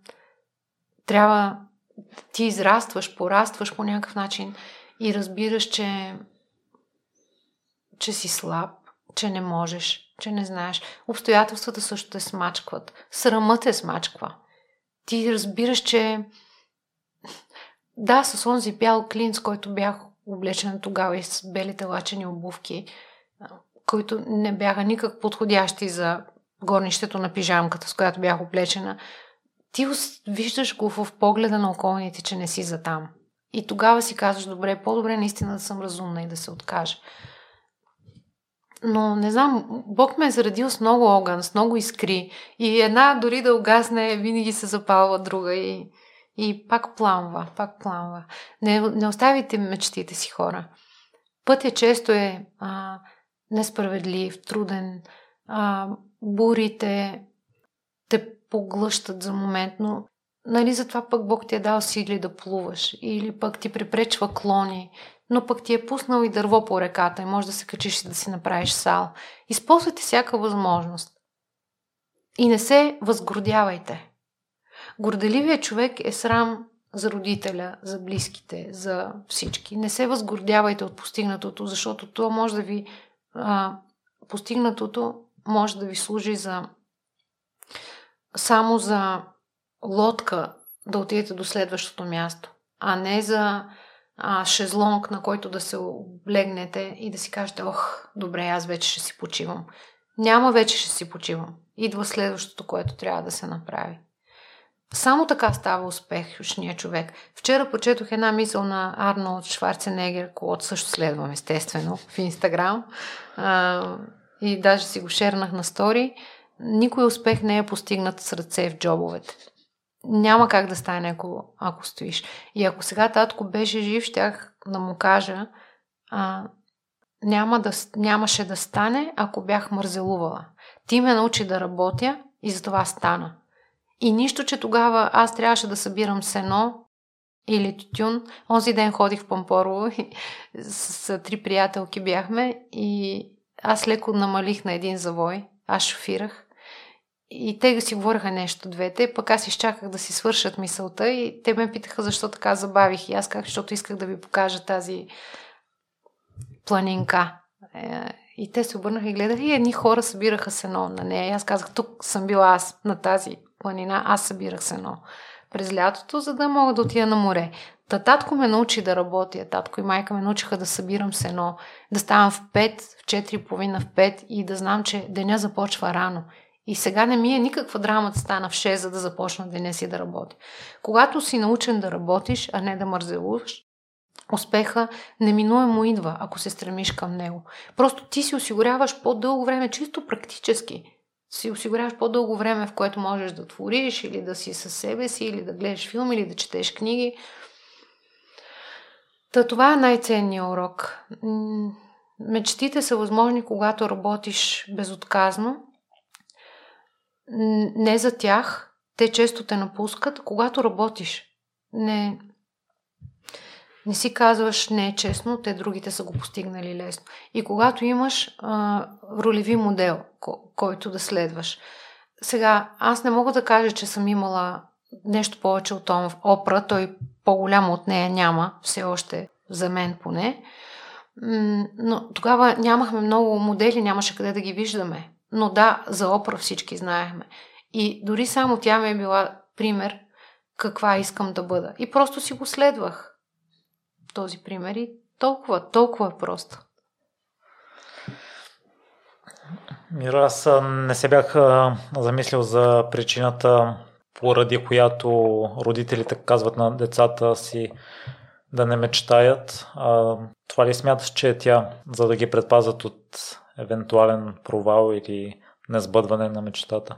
трябва, ти израстваш, порастваш по някакъв начин и разбираш, че си слаб, че не можеш, че не знаеш. Обстоятелствата също те смачкват. Срамът те смачква. Ти разбираш, че да, с онзи бял клин, с който бях облечен тогава и с белите лачени обувки, които не бяха никак подходящи за горнището на пижамката, с която бях облечена, ти виждаш го в погледа на околните, че не си за там. И тогава си казваш, добре, по-добре наистина да съм разумна и да се откажа. Но не знам, Бог ме е заредил с много огън, с много искри. И една дори да угасне, винаги се запалва друга и пак пламва. Не оставяйте мечтите си, хора. Пътят често е несправедлив, труден. Бурите те поглъщат за момент, но нали, затова пък Бог ти е дал сили да плуваш или пък ти препречва клони, но пък ти е пуснал и дърво по реката и може да се качиш и да си направиш сал. Използвайте всяка възможност и не се възгордявайте. Горделивият човек е срам за родителя, за близките, за всички. Не се възгордявайте от постигнатото, защото то може да ви постигнатото може да ви служи само за лодка да отидете до следващото място, а не за шезлонг, на който да се облегнете и да си кажете, ох, добре, аз вече ще си почивам. Няма вече ще си почивам. Идва следващото, което трябва да се направи. Само така става успешният човек. Вчера прочетох една мисъл на Арнолд Шварценегер, който също следвам, естествено, в Инстаграм. И даже си го шернах на стори. Никой успех не е постигнат с ръце в джобовете. Няма как да стане, ако стоиш. И ако сега татко беше жив, щях да му кажа, нямаше да стане, ако бях мързелувала. Ти ме научи да работя и затова стана. И нищо, че тогава аз трябваше да събирам сено или тютюн. Онзи ден ходих в Пампорово с 3 приятелки бяхме и аз леко намалих на един завой. Аз шофирах. И те си говориха нещо двете, пък аз изчаках да си свършат мисълта и те ме питаха защо така забавих. И аз казах, защото исках да ви покажа тази планинка. И те се обърнаха и гледаха и едни хора събираха сено на нея. И аз казах, тук съм била аз на тази планина, аз събирах сено през лятото, за да мога да отида на море. Татко ме научи да работя, татко и майка ме научиха да събирам сено, да ставам в 5, в 4,5, в 5 и да знам, че деня започва рано. И сега не ми е никаква драма да стана в 6, за да започна деня си да работя. Когато си научен да работиш, а не да мързелуваш, успеха неминуемо идва, ако се стремиш към него. Просто ти си осигуряваш по-дълго време, чисто практически. Си осигуряваш по-дълго време, в което можеш да твориш или да си със себе си, или да гледаш филм, или да четеш книги. Това е най-ценният урок. Мечтите са възможни, когато работиш безотказно. Не за тях. Те често те напускат. Когато работиш, не си казваш, не е честно, те другите са го постигнали лесно. И когато имаш ролеви модел, който да следваш. Сега, аз не мога да кажа, че съм имала нещо повече от Опра, той по-голямо от нея няма, все още за мен поне. Но тогава нямахме много модели, нямаше къде да ги виждаме. Но да, за Опра всички знаехме. И дори само тя ми е била пример каква искам да бъда. И просто си го следвах. Този пример и толкова е просто. Мира, аз не се бях замислил за причината, поради която родителите казват на децата си да не мечтаят. Това ли смяташ, че е тя, за да ги предпазят от евентуален провал или несбъдване на мечтата?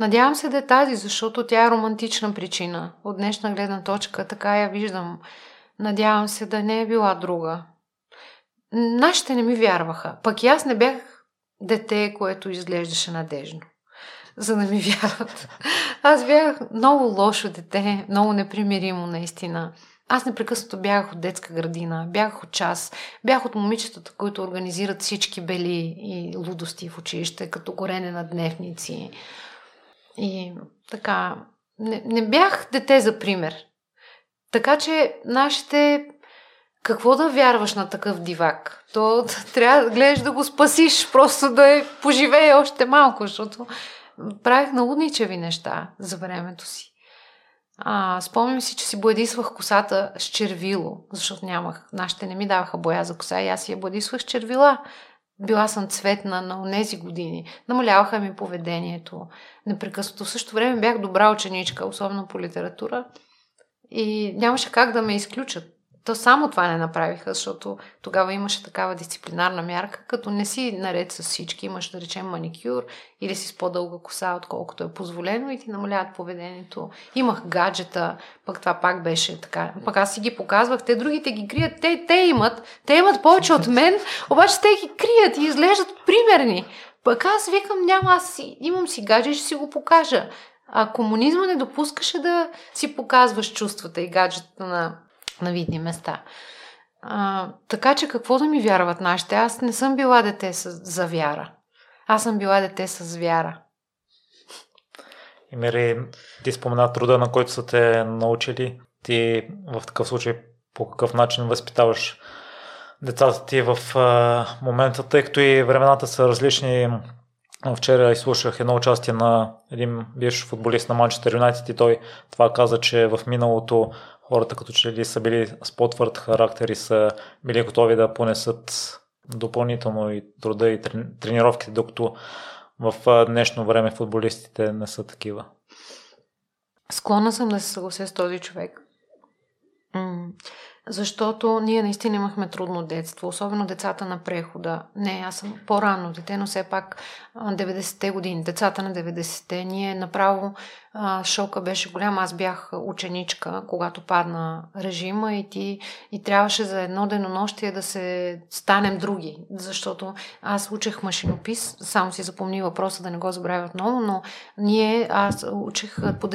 Надявам се да е тази, защото тя е романтична причина. От днешна гледна точка така я виждам. Надявам се да не е била друга. Нашите не ми вярваха. Пък и аз не бях дете, което изглеждаше надежно. За да ми вярват. Аз бях много лошо дете, много непримиримо наистина. Аз непрекъснато бягах от детска градина, бягах от час, бях от момичетата, които организират всички бели и лудости в училище, като горене на дневници. И така, не бях дете за пример. Така че нашите Какво да вярваш на такъв дивак? То трябва да гледаш да го спасиш, просто да е поживее още малко, защото правих налудничеви неща за времето си. Спомням си, че си бладисвах косата с червило, защото нямах, нашите не ми даваха боя за коса и аз си я бладисвах с червила. Била съм цветна на онези години. Намаляваха ми поведението непрекъснато. В същото време бях добра ученичка, особено по литература. И нямаше как да ме изключат. То само това не направиха, защото тогава имаше такава дисциплинарна мярка, като не си наред с всички, имаш да речем маникюр или си с по-дълга коса, отколкото е позволено и ти намаляват поведението. Имах гаджета, пък това пак беше така. Пък аз си ги показвах, те другите ги крият, те имат повече от мен, обаче те ги крият и изглеждат примерни. Пък аз викам, имам си гаджет, ще си го покажа. А комунизма не допускаше да си показваш чувствата и гаджета на видни места. Така че какво да ми вярват нашите? Аз не съм била дете за вяра. Аз съм била дете с вяра. И Мери, ти спомена труда, на който са те научили. Ти в такъв случай по какъв начин възпитаваш децата ти в момента, тъй като и времената са различни. Вчера изслушах едно участие на един бивш футболист на Манчестър Юнайтед и той това каза, че в миналото хората като че ли са били с по-твърд характер и са били готови да понесат допълнително и труда и тренировките, докато в днешно време футболистите не са такива. Склонна съм да се съглася с този човек. Защото ние наистина имахме трудно детство, особено децата на прехода. Не, аз съм по-рано дете, но все пак 90-те години, децата на 90-те, ние направо шока беше голям. Аз бях ученичка, когато падна режима и трябваше за едно денонощие да се станем други, защото аз учех машинопис, само си запомни въпроса да не го забравя отново, но аз учех по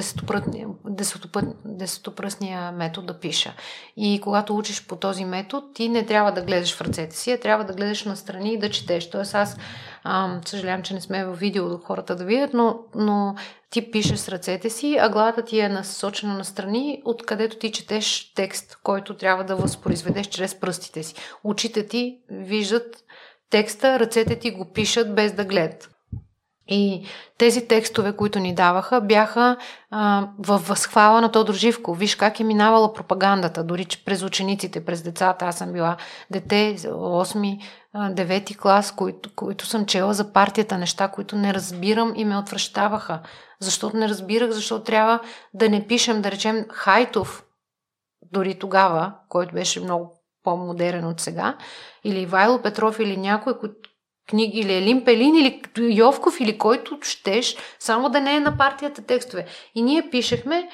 десетопръстния метод да пиша. И когато учиш по този метод, ти не трябва да гледаш в ръцете си, а трябва да гледаш настрани и да четеш. Тоест аз съжалявам, че не сме в видео хората да видят, но ти пишеш с ръцете си, а главата ти е насочена настрани, откъдето ти четеш текст, който трябва да възпроизведеш чрез пръстите си. Очите ти виждат текста, ръцете ти го пишат без да гледат. И тези текстове, които ни даваха, бяха във възхвала на Тодор Живков. Виж как е минавала пропагандата, дори че през учениците, през децата. Аз съм била дете, 8-9 клас, които съм чела за партията, неща, които не разбирам и ме отвръщаваха. Защото не разбирах, защото трябва да не пишем, да речем, Хайтов, дори тогава, който беше много по-модерен от сега, или Ивайло Петров, или някой, който книги, или Елин Пелин, или Йовков, или който щеш, само да не е на партията текстове. И ние пишехме,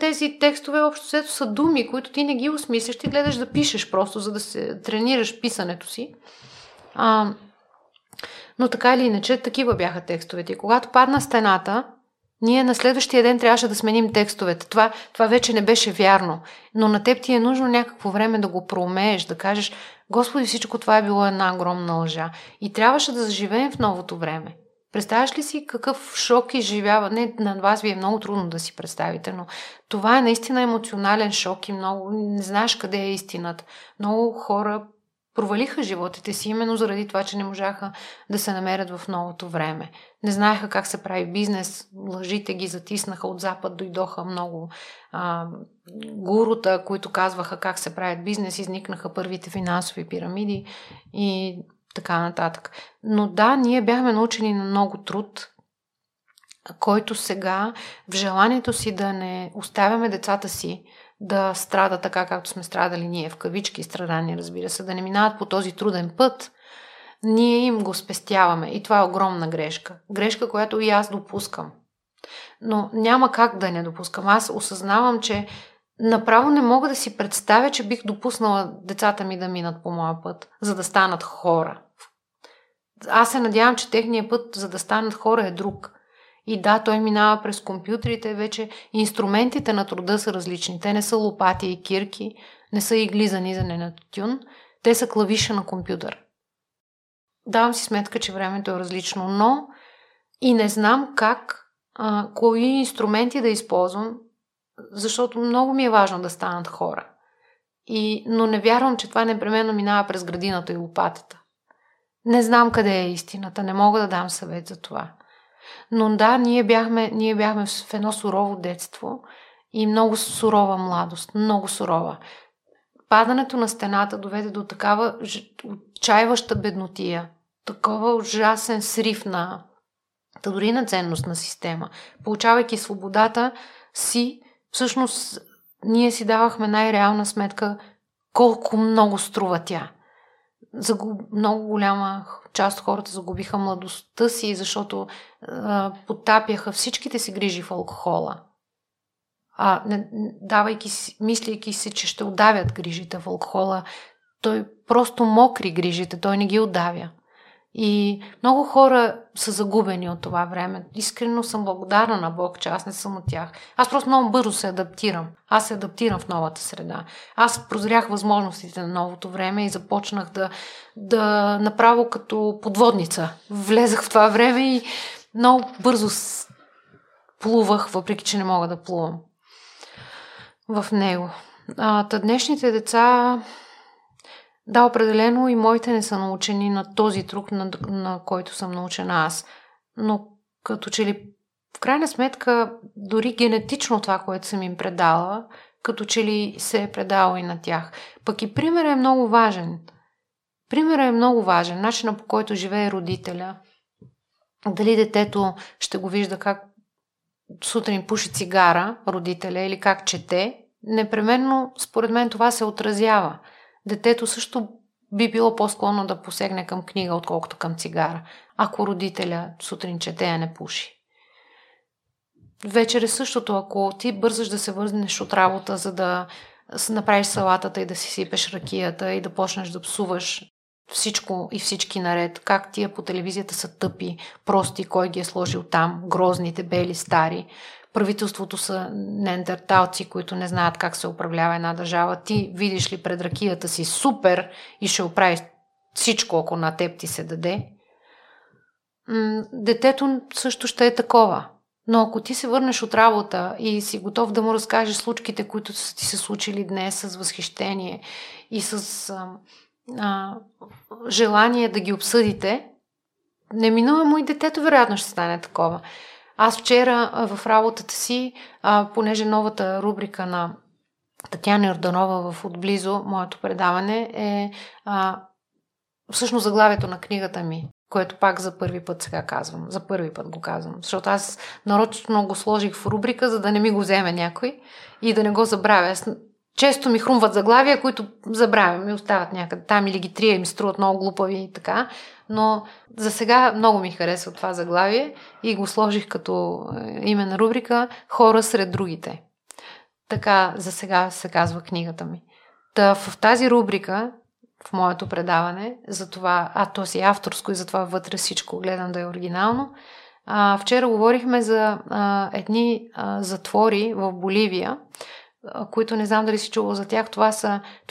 тези текстове общо след са думи, които ти не ги осмисляш, ти гледаш да пишеш просто, за да се тренираш писането си. Но така или иначе, такива бяха текстовете. И когато падна стената, ние на следващия ден трябваше да сменим текстовете. Това вече не беше вярно. Но на теб ти е нужно някакво време да го проумееш, да кажеш, Господи, всичко това е било една огромна лъжа. И трябваше да заживеем в новото време. Представяш ли си какъв шок изживява? Не, на вас ви е много трудно да си представите, но това е наистина емоционален шок и много не знаеш къде е истината. Много хора провалиха животите си именно заради това, че не можаха да се намерят в новото време. Не знаеха как се прави бизнес, лъжите ги затиснаха, от Запад дойдоха много гурута, които казваха как се правят бизнес, изникнаха първите финансови пирамиди и така нататък. Но да, ние бяхме научени на много труд, който сега в желанието си да не оставяме децата си да страда така, както сме страдали ние, в кавички страдания, разбира се, да не минават по този труден път, ние им го спестяваме. И това е огромна грешка. Грешка, която и аз допускам. Но няма как да не допускам. Аз осъзнавам, че направо не мога да си представя, че бих допуснала децата ми да минат по моя път, за да станат хора. Аз се надявам, че техният път, за да станат хора, е друг. И да, той минава през компютрите, вече инструментите на труда са различни. Те не са лопати и кирки, не са игли за низане на тютюн, те са клавиша на компютър. Давам си сметка, че времето е различно, но и не знам как, кои инструменти да използвам, защото много ми е важно да станат хора. Но не вярвам, че това непременно минава през градината и лопатата. Не знам къде е истината, не мога да дам съвет за това. Но да, ние бяхме в едно сурово детство и много сурова младост, много сурова. Падането на стената доведе до такава отчаиваща беднотия, такова ужасен срив на дори на ценностна система. Получавайки свободата си, всъщност ние си давахме най-реална сметка колко много струва тя. Много голяма част от хората загубиха младостта си, защото потапяха всичките си грижи в алкохола. Мислейки си, че ще удавят грижите в алкохола, той просто мокри грижите, той не ги удавя. И много хора са загубени от това време. Искрено съм благодарна на Бог, че аз не съм от тях. Аз просто много бързо се адаптирам. Аз се адаптирам в новата среда. Аз прозрях възможностите на новото време и започнах да направо като подводница. Влезах в това време и много бързо плувах, въпреки че не мога да плувам в него. Днешните деца... Да, определено и моите не са научени на този трюк, на който съм научена аз. Но като че ли в крайна сметка дори генетично това, което съм им предала, като че ли се е предало и на тях. Пък и примерът е много важен. Начинът, по който живее родителя. Дали детето ще го вижда как сутрин пуши цигара родителя или как чете, непременно според мен това се отразява. Детето също би било по-склонно да посегне към книга, отколкото към цигара, ако родителя сутрин чете, а не пуши. Вечер е същото, ако ти бързаш да се върнеш от работа, за да направиш салатата и да си сипеш ракията и да почнеш да псуваш всичко и всички наред, как тия по телевизията са тъпи, прости, кой ги е сложил там, грозните, бели, стари. Правителството са неандерталци, които не знаят как се управлява една държава. Ти видиш ли пред ракията си супер и ще оправиш всичко, ако на теб ти се даде. Детето също ще е такова. Но ако ти се върнеш от работа и си готов да му разкажеш случките, които са ти се случили днес с възхищение и с желание да ги обсъдите, неминуемо и детето вероятно ще стане такова. Аз вчера в работата си, понеже новата рубрика на Татяна Йорданова в Отблизо, моето предаване, е всъщност заглавието на книгата ми, което пак за първи път сега казвам. За първи път го казвам, защото аз нарочно го сложих в рубрика, за да не ми го вземе някой и да не го забравя. Често ми хрумват заглавия, които забравям и остават някъде там или ги трия и ми струват много глупави и така. Но за сега много ми харесва това заглавие и го сложих като име на рубрика «Хора сред другите». Така за сега се казва книгата ми. В тази рубрика, в моето предаване, за това, то си авторско и затова вътре всичко гледам да е оригинално, вчера говорихме за едни затвори в Боливия, които не знам дали си чувал за тях. Това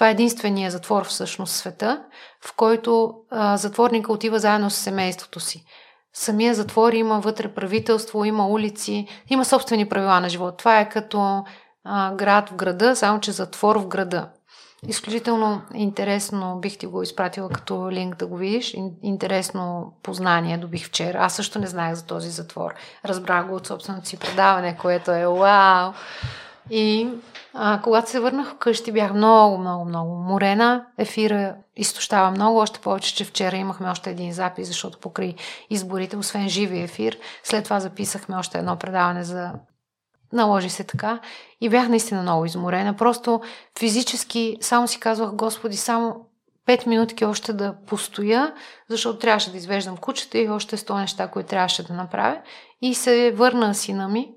е единствения затвор всъщност в света, в който затворника отива заедно с семейството си. Самия затвор има вътре правителство, има улици, има собствени правила на живот. Това е като град в града, само че затвор в града. Изключително интересно, бих ти го изпратила като линк да го видиш. Интересно познание добих вчера. Аз също не знаех за този затвор. Разбрах го от собственото си предаване, което е вау! И когато се върнах вкъщи, бях много, много, много уморена. Ефира изтощава много, още повече, че вчера имахме още един запис, защото покрай изборите, освен живи ефир, след това записахме още едно предаване за наложи се така. И бях наистина много изморена. Просто физически само си казвах, Господи, само 5 минутки още да постоя, защото трябваше да извеждам кучета и още 100 неща, които трябваше да направя. И се върна сина ми.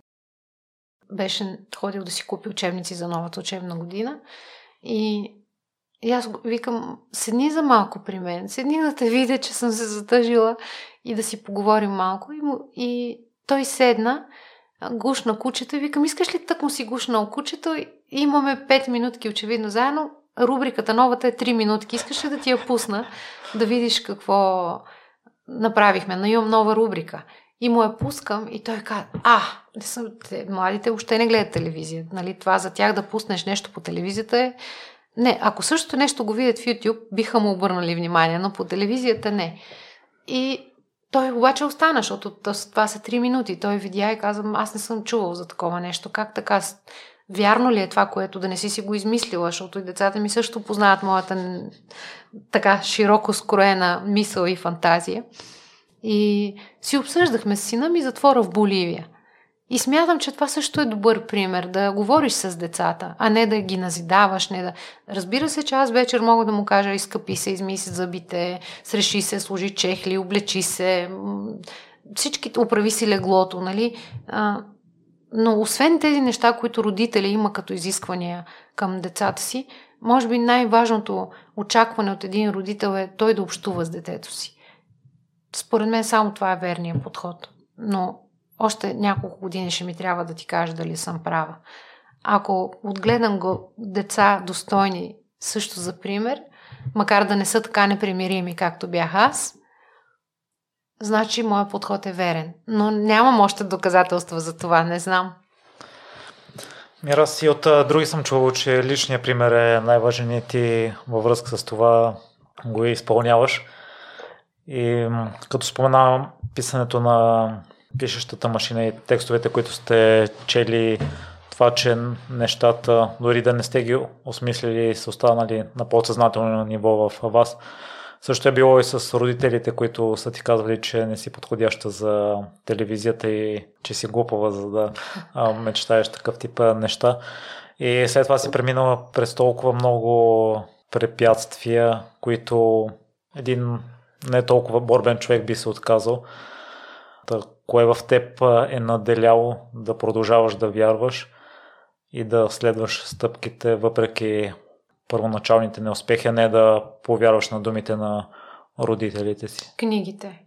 Беше ходил да си купи учебници за новата учебна година и аз викам, седни за малко при мен, седни да те видя, че съм се затъжила и да си поговорим малко и той седна, гушна кучето и викам, искаш ли тъкмо си гушнал кучето и имаме 5 минутки очевидно заедно, рубриката новата е 3 минутки, искаш ли да ти я пусна, да видиш какво направихме, но имам нова рубрика. И му я пускам и той каза, младите още не гледат телевизия. Нали? Това за тях да пуснеш нещо по телевизията е Не, ако същото нещо го видят в YouTube, биха му обърнали внимание, но по телевизията не. И той обаче остана, защото това са 3 минути. Той видя и каза, аз не съм чувал за такова нещо. Как така? Вярно ли е това, което да не си го измислила? Защото и децата ми също познават моята така широко скроена мисъл и фантазия. И си обсъждахме с сина ми затвора в Боливия. И смятам, че това също е добър пример, да говориш с децата, а не да ги назидаваш. Не да... Разбира се, че аз вечер мога да му кажа, изкъпи се, измисли зъбите, среши се, сложи чехли, облечи се, всички оправи си леглото, нали? Но освен тези неща, които родители има като изисквания към децата си, може би най-важното очакване от един родител е той да общува с детето си. Според мен само това е верният подход. Но още няколко години ще ми трябва да ти кажа дали съм права. Ако отгледам го деца достойни също за пример, макар да не са така непримирими, както бях аз, значи моят подход е верен. Но нямам още доказателства за това, не знам. Аз и от други съм чувал, че личният пример е най-важен и ти във връзка с това го изпълняваш. И като споменавам писането на пишещата машина и текстовете, които сте чели, това, че нещата, дори да не сте ги осмислили, са останали на подсъзнателно ниво в вас. Също е било и с родителите, които са ти казвали, че не си подходяща за телевизията и че си глупава, за да мечтаеш такъв тип неща. И след това си преминала през толкова много препятствия, които един не толкова борбен човек би се отказал. Кое в теб е наделяло да продължаваш да вярваш и да следваш стъпките въпреки първоначалните неуспехи, а не да повярваш на думите на родителите си? Книгите.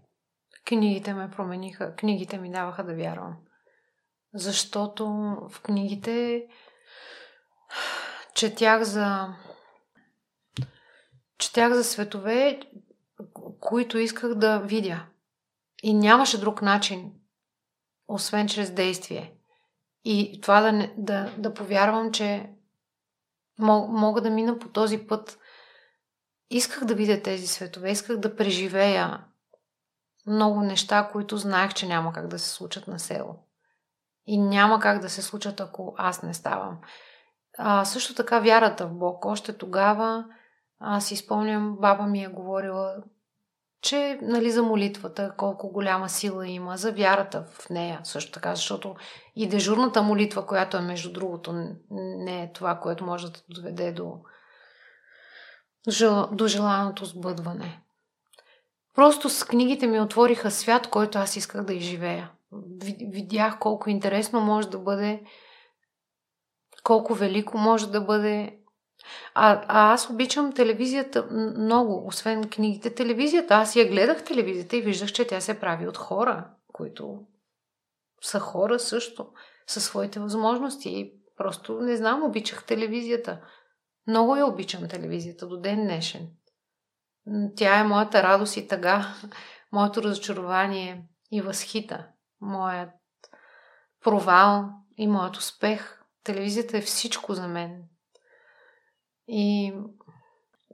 Книгите ме промениха. Книгите ми даваха да вярвам. Защото в книгите четях за светове, които исках да видя. И нямаше друг начин, освен чрез действие. И това да повярвам, че мога да мина по този път. Исках да видя тези светове, исках да преживея много неща, които знаех, че няма как да се случат на село. И няма как да се случат, ако аз не ставам. Също така вярата в Бог. Още тогава си спомням, баба ми е говорила, че нали, за молитвата колко голяма сила има, за вярата в нея също така, защото и дежурната молитва, която е между другото, не е това, което може да доведе до желаното сбъдване. Просто с книгите ми отвориха свят, който аз исках да изживея. Видях колко интересно може да бъде, колко велико може да бъде. А аз обичам телевизията много, освен книгите. Телевизията, аз я гледах телевизията и виждах, че тя се прави от хора, които са хора също, със своите възможности. И просто, не знам, обичах телевизията. Много я обичам телевизията до ден днешен. Тя е моята радост и тъга, моето разочарование и възхита, моят провал и моят успех. Телевизията е всичко за мен. И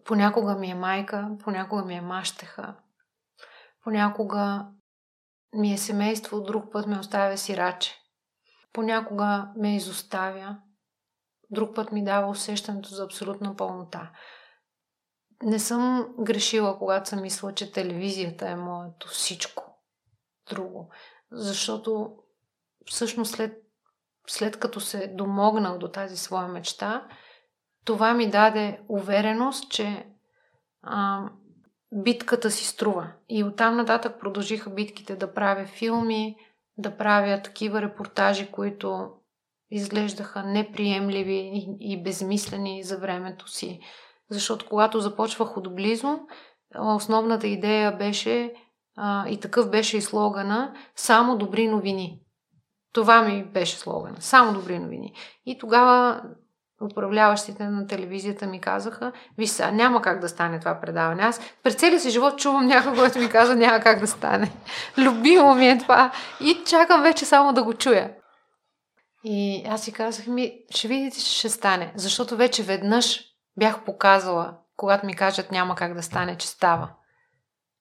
понякога ми е майка, понякога ми е мащеха, понякога ми е семейство, друг път ме оставя сираче, понякога ме изоставя, друг път ми дава усещането за абсолютна пълнота. Не съм грешила, когато съм мислила, че телевизията е моето всичко друго, защото всъщност след като се домогнах до тази своя мечта, това ми даде увереност, че битката си струва. И оттам нататък продължиха битките да правя филми, да правя такива репортажи, които изглеждаха неприемливи и безмислени за времето си. Защото когато започвах отблизо, основната идея беше, и такъв беше и слогана, само добри новини. Това ми беше слогана. Само добри новини. И тогава управляващите на телевизията ми казаха, вижте, няма как да стане това предаване. Аз през целия си живот чувам някой, който ми казва, няма как да стане. Любимо ми е това. И чакам вече само да го чуя. И аз си казах, ще видите, че ще стане. Защото вече веднъж Бях показала, когато ми кажат няма как да стане, че става.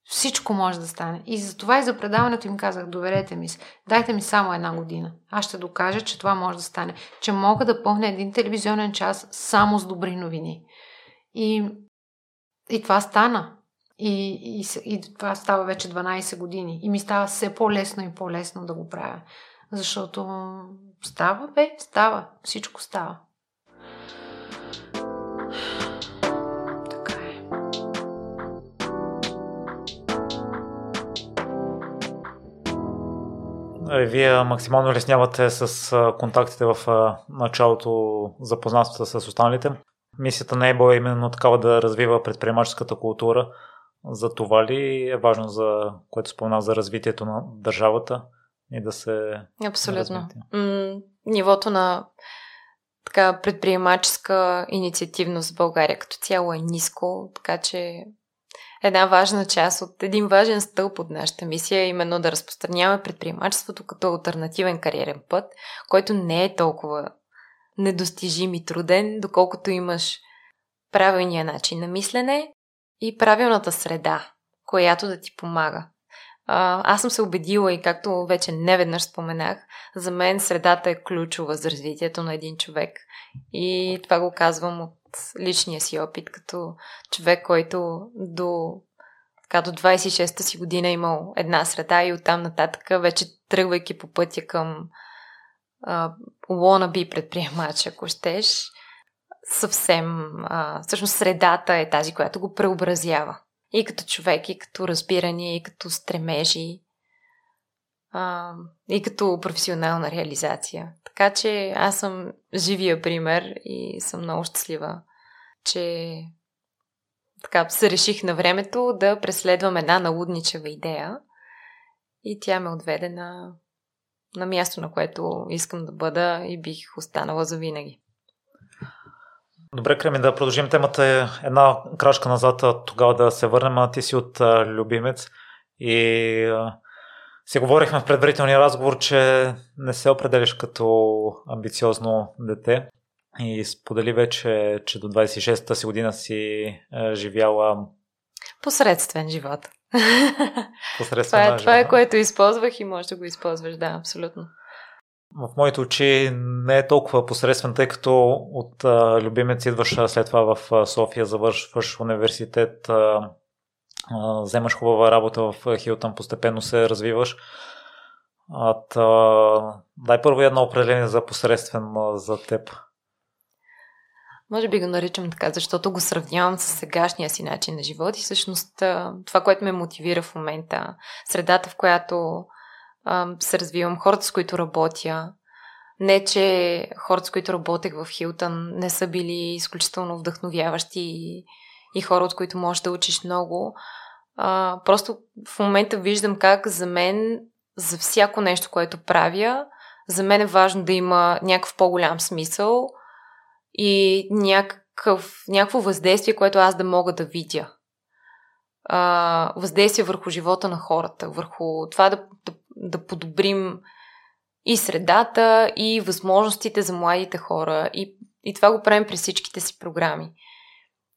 Всичко може да стане. И за това и за предаването им казах, доверете ми се, дайте ми само една година. Аз ще докажа, че това може да стане. Че мога да пълня един телевизионен час само с добри новини. И това стана. И това става вече 12 години. И ми става все по-лесно и по-лесно да го правя. Защото става. Всичко става. Така е. Вие максимално леснявате с контактите в началото, запознанствата с останалите. Мисията на Able е именно такава, да развива предприемаческата култура. За това ли е важно, за което спомена, за развитието на държавата и да се... Абсолютно. Нивото на така предприемаческа инициативност в България като цяло е ниско, така че една важна част от един важен стълб от нашата мисия е именно да разпространяваме предприемачеството като алтернативен кариерен път, който не е толкова недостижим и труден, доколкото имаш правилния начин на мислене и правилната среда, която да ти помага. Аз съм се убедила и както вече неведнъж споменах, за мен средата е ключова за развитието на един човек. И това го казвам от личния си опит, като човек, който до 26-та си година е имал една среда и оттам нататък, вече тръгвайки по пътя към wannabe предприемач, ако щеш, всъщност средата е тази, която го преобразява. И като човек, и като разбиране, и като стремежи, и като професионална реализация. Така че аз съм живия пример и съм много щастлива, че така се реших на времето да преследвам една налудничава идея и тя ме отведе на място, на което искам да бъда и бих останала завинаги. Добре, Креми, да продължим темата. Една крачка назад, тогава да се върнем. Ти си от Любимец и си говорихме в предварителния разговор, че не се определиш като амбициозно дете и сподели вече, че до 26-та си година си живяла посредствен живот. Това е което използвах и можеш да го използваш, да, абсолютно. В моите очи не е толкова посредствен, тъй като от Любимец идваш след това в София, завършваш университет, вземаш хубава работа в Хилтън, постепенно се развиваш. Дай първо едно определение за посредствен за теб. Може би го наричам така, защото го сравнявам с сегашния си начин на живот и всъщност това, което ме мотивира в момента, средата, в която се развивам, хората, с които работя. Не, че хората, с които работех в Хилтън, не са били изключително вдъхновяващи и хора, от които можеш да учиш много. Просто в момента виждам как за мен, за всяко нещо, което правя, за мен е важно да има някакъв по-голям смисъл и някакво въздействие, което аз да мога да видя. Въздействие върху живота на хората, върху това да подобрим и средата, и възможностите за младите хора. И това го правим през всичките си програми.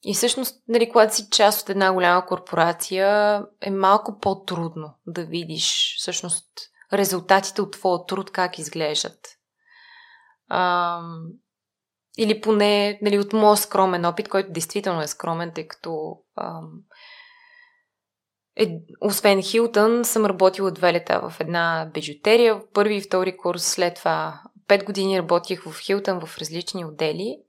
И всъщност, когато си част от една голяма корпорация, е малко по-трудно да видиш всъщност резултатите от твоя труд, как изглеждат. Или поне от моят скромен опит, който действително е скромен, тъй като... Освен Хилтън, съм работила 2 лета в една бижутерия, в първи и втори курс, след това 5 години работих в Хилтън в различни отдели,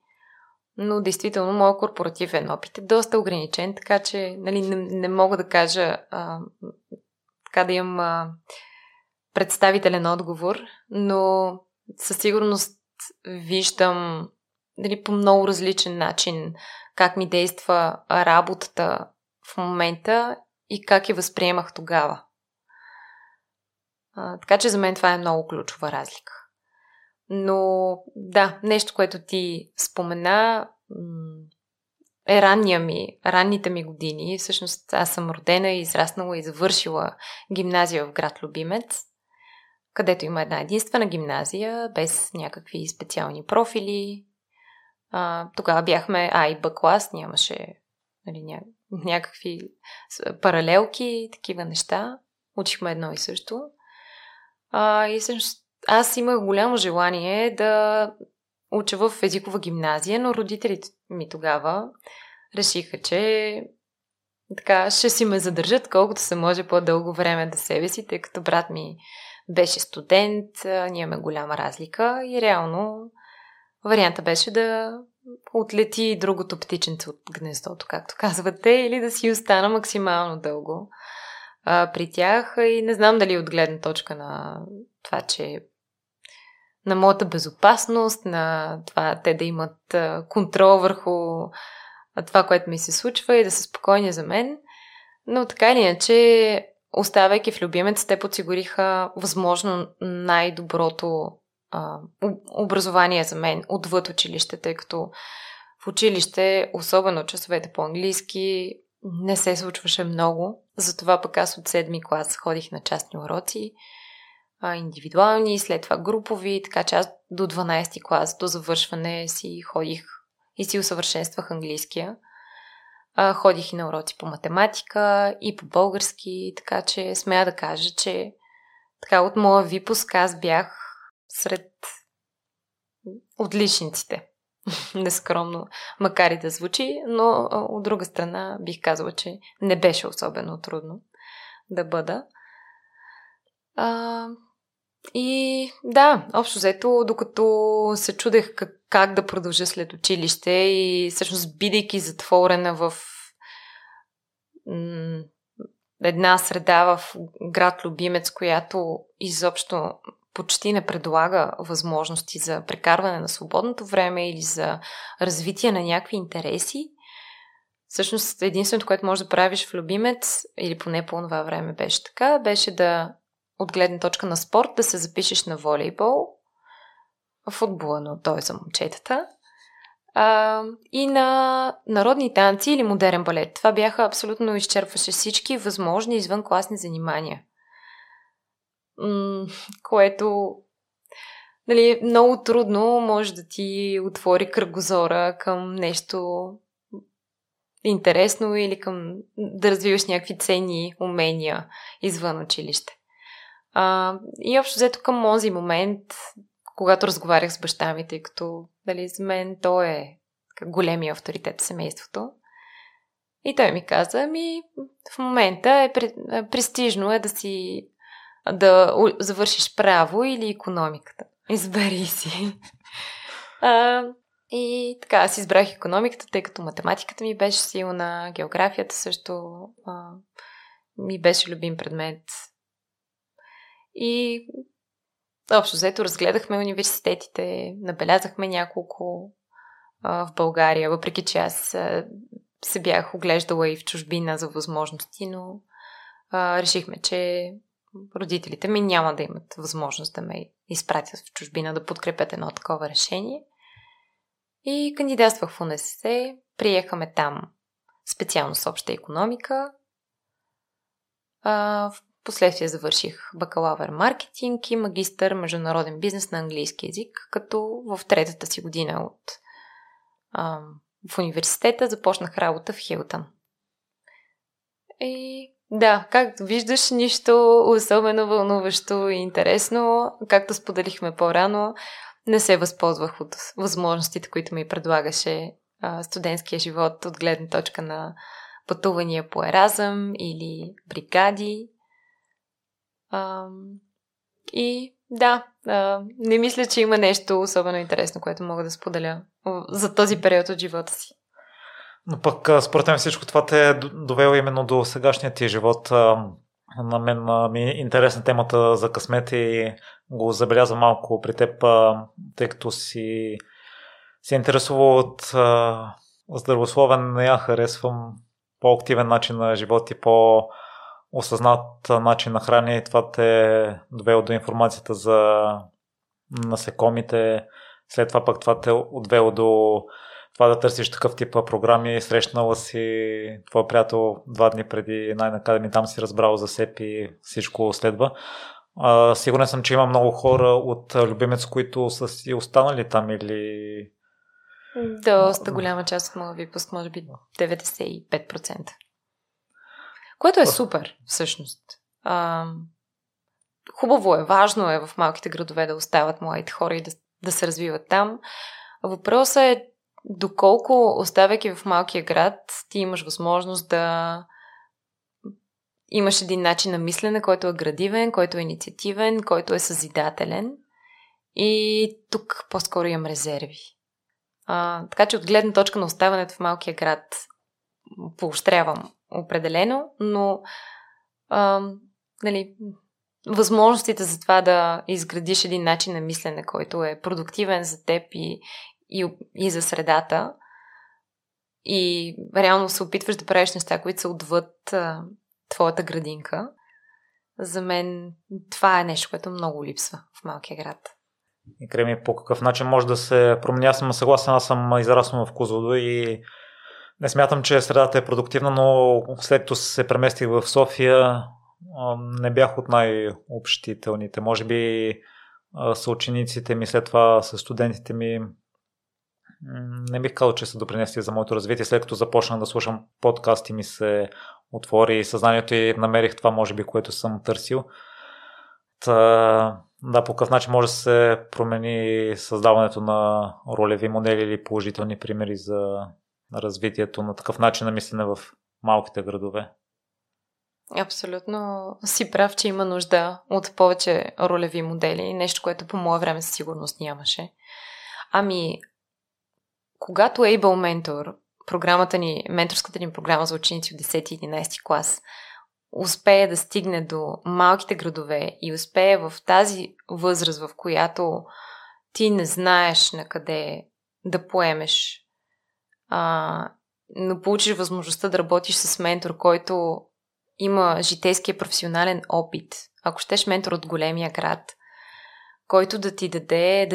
но действително моят корпоративен опит е доста ограничен, така че не мога да кажа така да имам представителен отговор, но със сигурност виждам по много различен начин как ми действа работата в момента и как я възприемах тогава. Така че за мен това е много ключова разлика. Но да, нещо, което ти спомена, е ранните ми години. Всъщност аз съм родена, израснала и завършила гимназия в град Любимец, където има една единствена гимназия, без някакви специални профили, Тогава бяхме А и Б клас, нямаше нали, някакви паралелки, такива неща. Учихме едно и също. И всъщност аз имах голямо желание да уча в езикова гимназия, но родителите ми тогава решиха, че така ще си ме задържат колкото се може по-дълго време до себе си, тъй като брат ми беше студент, ние имаме голяма разлика и реално варианта беше да отлети другото птиченце от гнездото, както казвате, или да си остана максимално дълго при тях. И не знам дали от гледна точка на това, че на моята безопасност, на това те да имат контрол върху това, което ми се случва и да са спокойни за мен. Но така или иначе, оставайки в Любимец, те подсигуриха възможно най-доброто образование за мен отвъд училище, тъй като в училище, особено часовете по-английски, не се случваше много. Затова пък аз от 7-ми клас ходих на частни уроци, индивидуални, след това групови, така че аз до 12-ти клас, до завършване си ходих и си усъвършенствах английския. Ходих и на уроци по математика и по български, така че смея да кажа, че така от моя випуск аз бях сред отличниците. Нескромно, макар и да звучи, но от друга страна бих казала, че не беше особено трудно да бъда. И да, общо взето, докато се чудех как да продължа след училище и всъщност бидейки затворена в една среда в град Любимец, която изобщо почти не предлага възможности за прекарване на свободното време или за развитие на някакви интереси. Всъщност единственото, което можеш да правиш в Любимец, или поне по това време беше така, беше да от гледна точка на спорт да се запишеш на волейбол, футбола, но той за момчетата, и на народни танци или модерен балет. Това бяха абсолютно изчерпваше всички възможни извънкласни занимания. Което нали, много трудно може да ти отвори кръгозора към нещо интересно или към да развиваш някакви ценни умения извън училище. И общо взето към този момент, когато разговарях с баща ми, тъй като дали, за мен той е големия авторитет в семейството, и той ми каза, в момента е престижно е да си да завършиш право или икономиката. Избери си. И така, аз избрах икономиката, тъй като математиката ми беше силна, географията също ми беше любим предмет. И общо взето разгледахме университетите, набелязахме няколко в България, въпреки че аз се бях оглеждала и в чужбина за възможности, но решихме, че родителите ми няма да имат възможност да ме изпратят в чужбина, да подкрепят едно такова решение. И кандидатствах в УНСС, приехаме там специално с обща икономика. Впоследствие завърших бакалавър маркетинг и магистър международен бизнес на английски език, като в третата си година в университета започнах работа в Хилтън. И да, както виждаш, нищо особено вълнуващо и интересно. Както споделихме по-рано, не се възползвах от възможностите, които ми предлагаше студентския живот от гледна точка на пътувания по Еразъм или бригади. И да, не мисля, че има нещо особено интересно, което мога да споделя за този период от живота си. Но пък, според мен, всичко това те е довело именно до сегашния ти живот. На мен ми е интересна темата за късмет и го забеляза малко при теб, тъй като си се интересува от здравословен, не я харесвам, по-активен начин на живот и по-осъзнат начин на хранене. Това те е довело до информацията за насекомите. След това пък това те е отвело до това да търсиш такъв тип програми. Срещнала си твой приятел 2 дни преди Nine Academy, там си разбрал за себе и всичко следва. Сигурен съм, че има много хора от Любимец, които са си останали там или Доста голяма част от моя випуск, може би 95%. Което е супер, всъщност. Хубаво е, важно е в малките градове да остават младите хора и да се развиват там. Въпросът е доколко, оставяйки в малкия град, ти имаш възможност да имаш един начин на мислене, който е градивен, който е инициативен, който е съзидателен. И тук по-скоро имам резерви. Така че от гледна точка на оставането в малкия град поощрявам определено, но възможностите за това да изградиш един начин на мислене, който е продуктивен за теб и за средата, и реално се опитваш да правиш неща, които са отвъд твоята градинка, за мен това е нещо, което много липсва в малкия град. И креми, по какъв начин може да се променя? Аз съм съгласен, аз съм израснал в Козлодуй и не смятам, че средата е продуктивна, но след като се преместих в София, не бях от най-общителните. Може би съучениците ми, след това с студентите ми, не бих казал, че са допринесли за моето развитие. След като започнах да слушам подкасти, ми се отвори съзнанието и намерих това, може би, което съм търсил. Да, по какъв начин може да се промени създаването на ролеви модели или положителни примери за развитието на такъв начин на мислене в малките градове? Абсолютно си прав, че има нужда от повече ролеви модели, нещо, което по мое време със сигурност нямаше. Когато Able Mentor, менторската ни програма за ученици от 10 и 11 клас, успее да стигне до малките градове и успее в тази възраст, в която ти не знаеш на къде да поемеш, но получиш възможността да работиш с ментор, който има житейския професионален опит. Ако щеш ментор от големия град, който да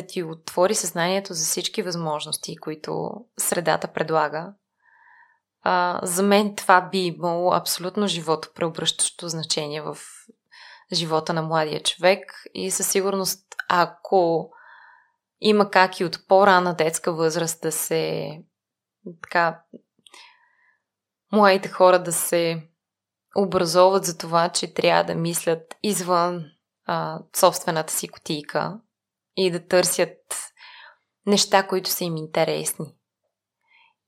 ти отвори съзнанието за всички възможности, които средата предлага, за мен това би имало абсолютно животопреобръщащо значение в живота на младия човек и със сигурност, ако има как и от по-рана детска възраст да се младите хора да се образоват за това, че трябва да мислят извън собствената си кутийка и да търсят неща, които са им интересни.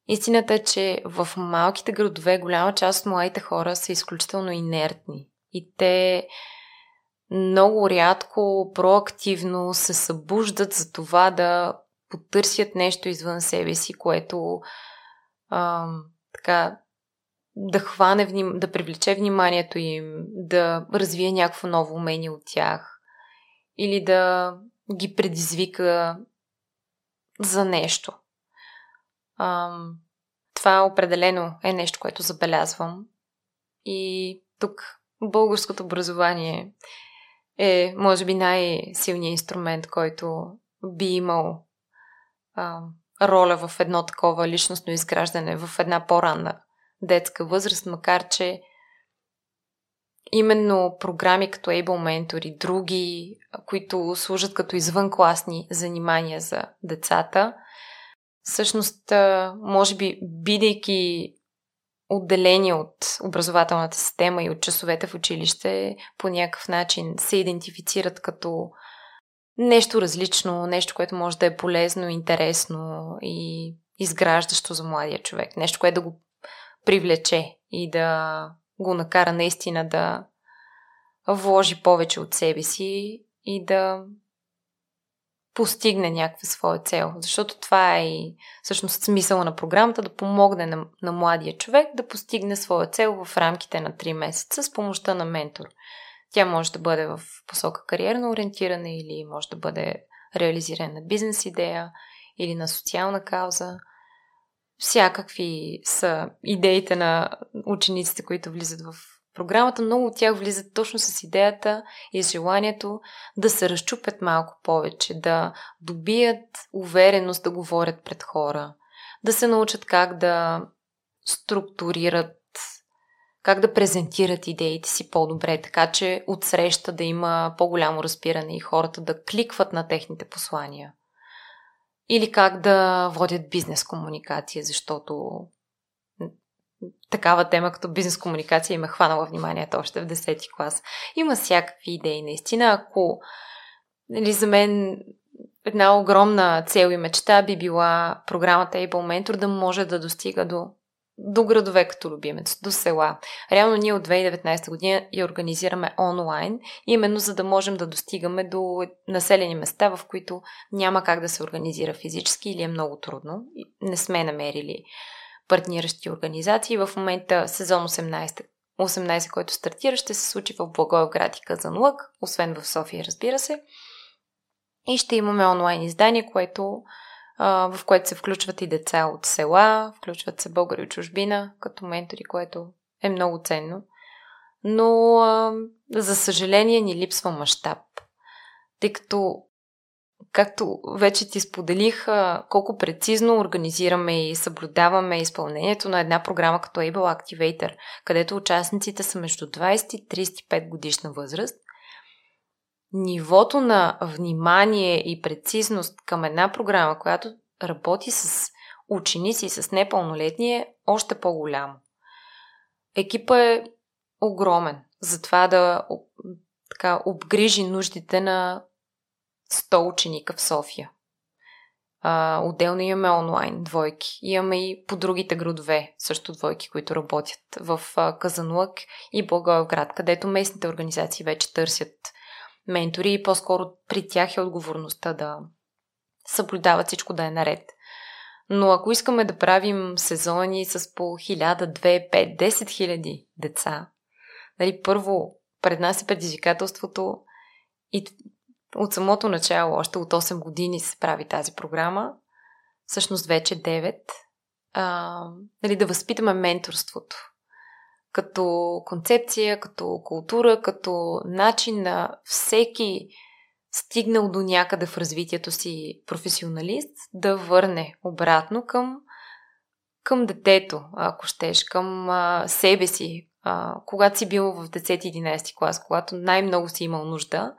Истината е, че в малките градове голяма част от младите хора са изключително инертни и те много рядко проактивно се събуждат за това да потърсят нещо извън себе си, което да привлече вниманието им, да развие някакво ново умение от тях или да ги предизвика за нещо. Това определено е нещо, което забелязвам. И тук българското образование е, може би, най-силният инструмент, който би имал роля в едно такова личностно изграждане, в една по-ранна детска възраст, макар че именно програми като Able Mentor и други, които служат като извънкласни занимания за децата, всъщност, може би, бидейки отделени от образователната система и от часовете в училище, по някакъв начин се идентифицират като нещо различно, нещо, което може да е полезно, интересно и изграждащо за младия човек. Нещо, което да го привлече и да го накара наистина да вложи повече от себе си и да постигне някаква своя цел. Защото това е и всъщност смисъла на програмата, да помогне на младия човек да постигне своя цел в рамките на 3 месеца с помощта на ментор. Тя може да бъде в посока кариерно ориентиране или може да бъде реализиране на бизнес идея или на социална кауза. Всякакви са идеите на учениците, които влизат в програмата. Много от тях влизат точно с идеята и желанието да се разчупят малко повече, да добият увереност да говорят пред хора, да се научат как да структурират, как да презентират идеите си по-добре, така че отсреща да има по-голямо разбиране и хората да кликват на техните послания. или как да водят бизнес комуникация, защото такава тема като бизнес комуникация им е хванала вниманието още в 10-ти клас. Има всякакви идеи наистина. Ако за мен една огромна цел и мечта би била програмата Able Mentor да може да достига до градове като Любимец, до села. Реално ние от 2019 година я организираме онлайн, именно за да можем да достигаме до населени места, в които няма как да се организира физически или е много трудно. Не сме намерили партниращи организации. В момента сезон 18, който стартира, ще се случи в Благоевград и Казанлък, освен в София, разбира се. И ще имаме онлайн издание, в което се включват и деца от села, включват се българи от чужбина като ментори, което е много ценно. Но, за съжаление, ни липсва мащаб. Тъй като, както вече ти споделих, колко прецизно организираме и съблюдаваме изпълнението на една програма като Able Activator, където участниците са между 20 и 35 годишна възраст, нивото на внимание и прецизност към една програма, която работи с ученици и с непълнолетни, е още по-голямо. Екипът е огромен за това да обгрижи нуждите на 100 ученика в София. Отделно имаме онлайн двойки. Имаме и по другите градове също двойки, които работят в Казанлък и Благоевград, където местните организации вече търсят ментори и по-скоро при тях е отговорността да съблюдават всичко да е наред. Но ако искаме да правим сезони с по 1000, 2, 5, 10 хиляди деца, първо пред нас е предизвикателството и от самото начало, още от 8 години се прави тази програма, всъщност вече 9, да възпитаме менторството като концепция, като култура, като начин на всеки стигнал до някъде в развитието си професионалист да върне обратно към детето, ако щеш, към себе си. Когато си бил в 10-11 клас, когато най-много си имал нужда,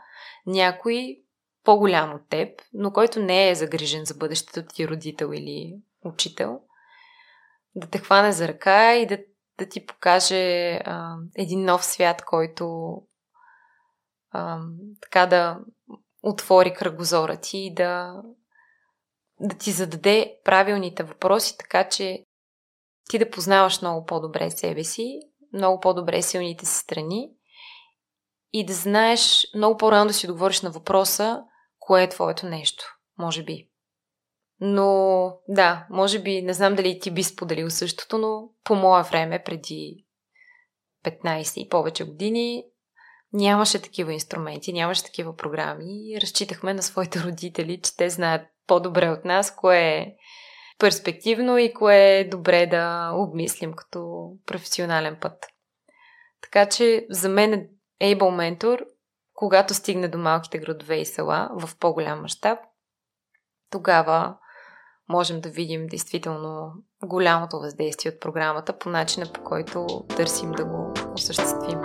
някой по-голям от теб, но който не е загрижен за бъдещето ти родител или учител, да те хване за ръка и да ти покаже един нов свят, който да отвори кръгозора ти и да ти зададе правилните въпроси, така че ти да познаваш много по-добре себе си, много по-добре силните си страни и да знаеш много по-рано да си отговориш на въпроса кое е твоето нещо, може би. Но да, може би, не знам дали ти би споделил същото, но по мое време, преди 15 и повече години, нямаше такива инструменти, нямаше такива програми и разчитахме на своите родители, че те знаят по-добре от нас кое е перспективно и кое е добре да обмислим като професионален път. Така че за мен Able Mentor, когато стигне до малките градове и села в по-голям мащаб, тогава можем да видим действително голямото въздействие от програмата по начина, по който търсим да го осъществим.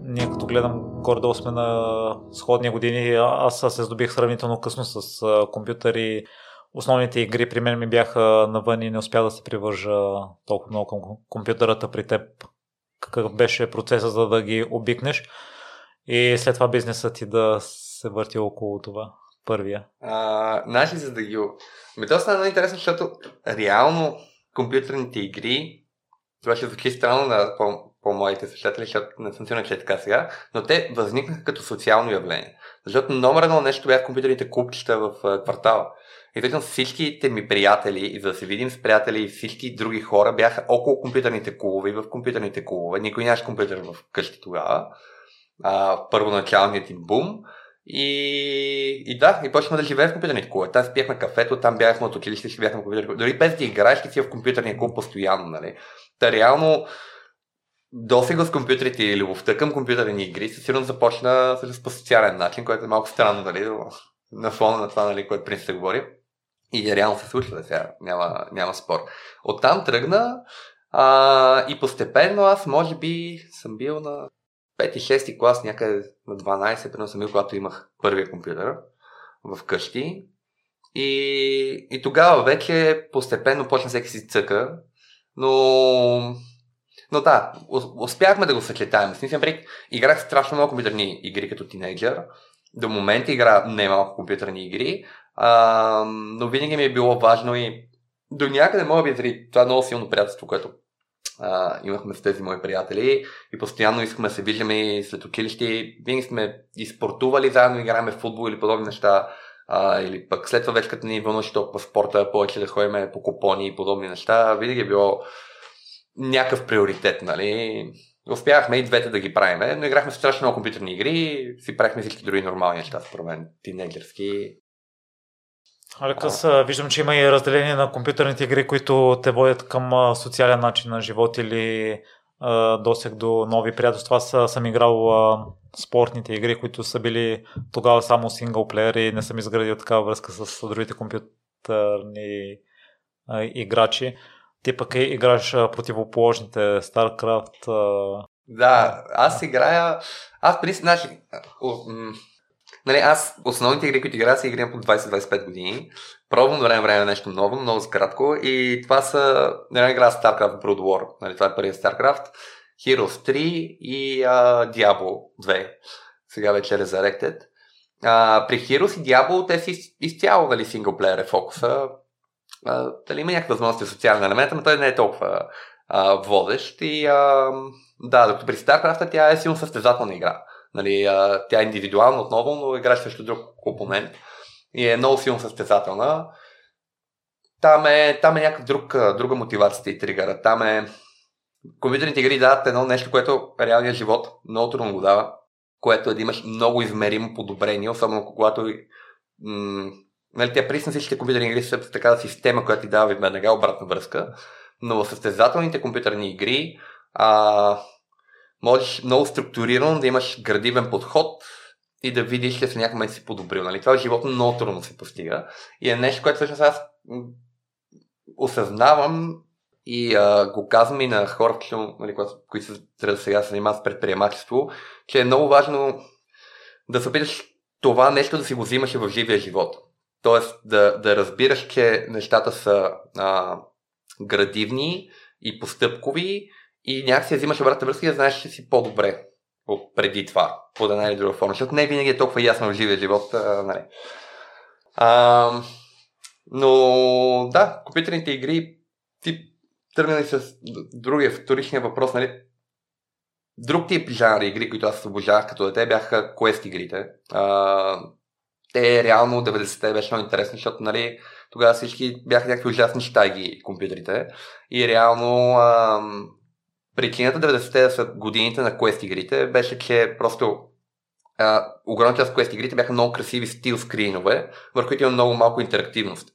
Ние като гледам горе-долу сме на сходни години, аз се здобих сравнително късно с компютъри. Основните игри при мен ми бяха навън и не успях да се привържа толкова много към компютърата. При теб какъв беше процесът, за да ги обикнеш? И след това бизнесът ти да се върти около това, първия. Наши за да ги... Това стана много интересно, защото реално компютърните игри, това ще звучи странно на по-моите слушатели, защото не съм сигурен, че е така сега, но те възникнаха като социално явление. Защото номер едно нещо бяха компютърните клубчета в квартала. И всъщност всичките ми приятели, и за да се видим с приятели и всички други хора, бяха около компютърните клубове и в компютърните клубове. Никой нямаше компютър в къщи тогава. Първоначалният им бум и почнахме да живеем в компютърни клубове. Там спяхме кафето, там бяхме от училище, ще бяхме в компютърни клубове. Дори без да играеш, си в компютърния клуб постоянно, нали? Та реално досега с компютрите и любовта към компютърни игри със сигурно започна по социален начин, което е малко странно, нали? На фона на това, нали, което принцип се говори. И реално се случва сега, няма спор. Оттам тръгна и постепенно аз може би съм бил на 5-6 клас, някъде на 12, прино съм бил, когато имах първия компютър в къщи. И тогава вече постепенно почна всеки си цъка, но да, успяхме да го съчетаем. Играх страшно много компютърни игри като тинейджър. До момента игра не малко компютърни игри, но винаги ми е било важно и до някъде мога би заради това е много силно приятелство, което имахме с тези мои приятели и постоянно искаме да се виждаме и след училище. Винаги сме и спортували заедно, играеме в футбол или подобни неща. Или пък след това вече като ни вълнуваше толкова спорта, повече да ходим по купони и подобни неща, винаги е било някакъв приоритет, нали? Успяхме и двете да ги правиме, но играхме страшно много компютърни игри, си правихме всички други нормални неща, според мен, тинейджерски. Алекс, виждам, че има и разделение на компютърните игри, които те водят към социален начин на живот или досег до нови приятелства. Аз съм играл спортните игри, които са били тогава само синглплеер и не съм изградил такава връзка с другите компютърни играчи. Ти пък играеш противоположните StarCraft. Да, аз играя... Аз основните игри, които играя, са играя по 20-25 години. Пробвам време време нещо ново, много скратко. И това са... играя StarCraft Brood War. Нали, това е първият StarCraft. Heroes 3 и Diablo 2. Сега вече Resurrected. При Heroes и Diablo те си изцяло, нали, синглплеер е фокуса. Дали има някаква възможност за социален елемент, но той не е толкова водещ. И, да, докато при StarCraft тя е силно състезателна игра. Нали, тя е индивидуална отново, но играеш срещу друг опонент и е много силно състезателна. Там е някаква друга мотивация и тригъра. Там е... Компютърните игри дават едно нещо, което реалният живот много трудно го дава, което е да имаш много измеримо подобрение, особено когато... Нали, тя присна всичките компютърни игри са такава система, която ти дава веднага обратна връзка, но в състезателните компютърни игри можеш много структурирано да имаш градивен подход и да видиш, че с някакъв момент си подобрил. Нали? Това в живота много трудно се постига и е нещо, което всъщност аз осъзнавам и го казвам и на хора, нали, които трябва да сега се занимават с предприемачество, че е много важно да се опиташ това нещо да си го взимаш в живия живот. Тоест да разбираш, че нещата са градивни и постъпкови и някакси взимаш обратна връзка и да знаеш, че си по-добре от преди това, под една или друга форма. Защото не винаги е толкова ясно в живия живот. Нали. Но да, компютърните игри, ти тръгнали с другия вторичния въпрос. Нали? Друг тип жанр игри, които аз обожавах като дете, бяха квест игрите. Те реално 90-те беше много интересно, защото, нали, тогава всички бяха някакви ужасни щайги компютрите. И реално причината 90-те са годините на квест игрите беше, че просто огромна част от квест игрите бяха много красиви стил скринове, върху които има много малко интерактивност.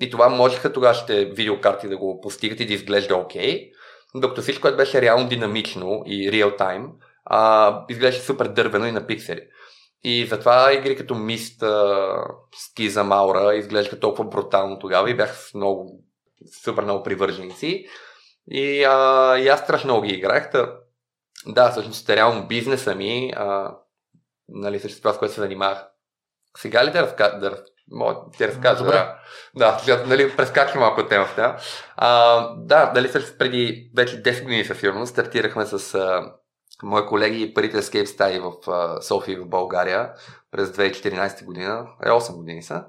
И това можеха тогавашните видеокарти да го постигат и да изглежда окей, докато всичко, което беше реално динамично и реал тайм, изглежда супер дървено и на пиксели. И затова игри като Мист, Стиза, Маура изглеждаха толкова брутално тогава и бях с много, супер много привърженици. И аз страшно много ги играх. Да, всъщност реално бизнеса ми, нали, също това, с което се занимавах. Сега ли ти разкажа? Да, нали, прескача малко темата. Да, нали, също преди вече 10 години със сигурност стартирахме с... мои колеги първите ескейп стаи в София и в България през 2014 година, 8 години са.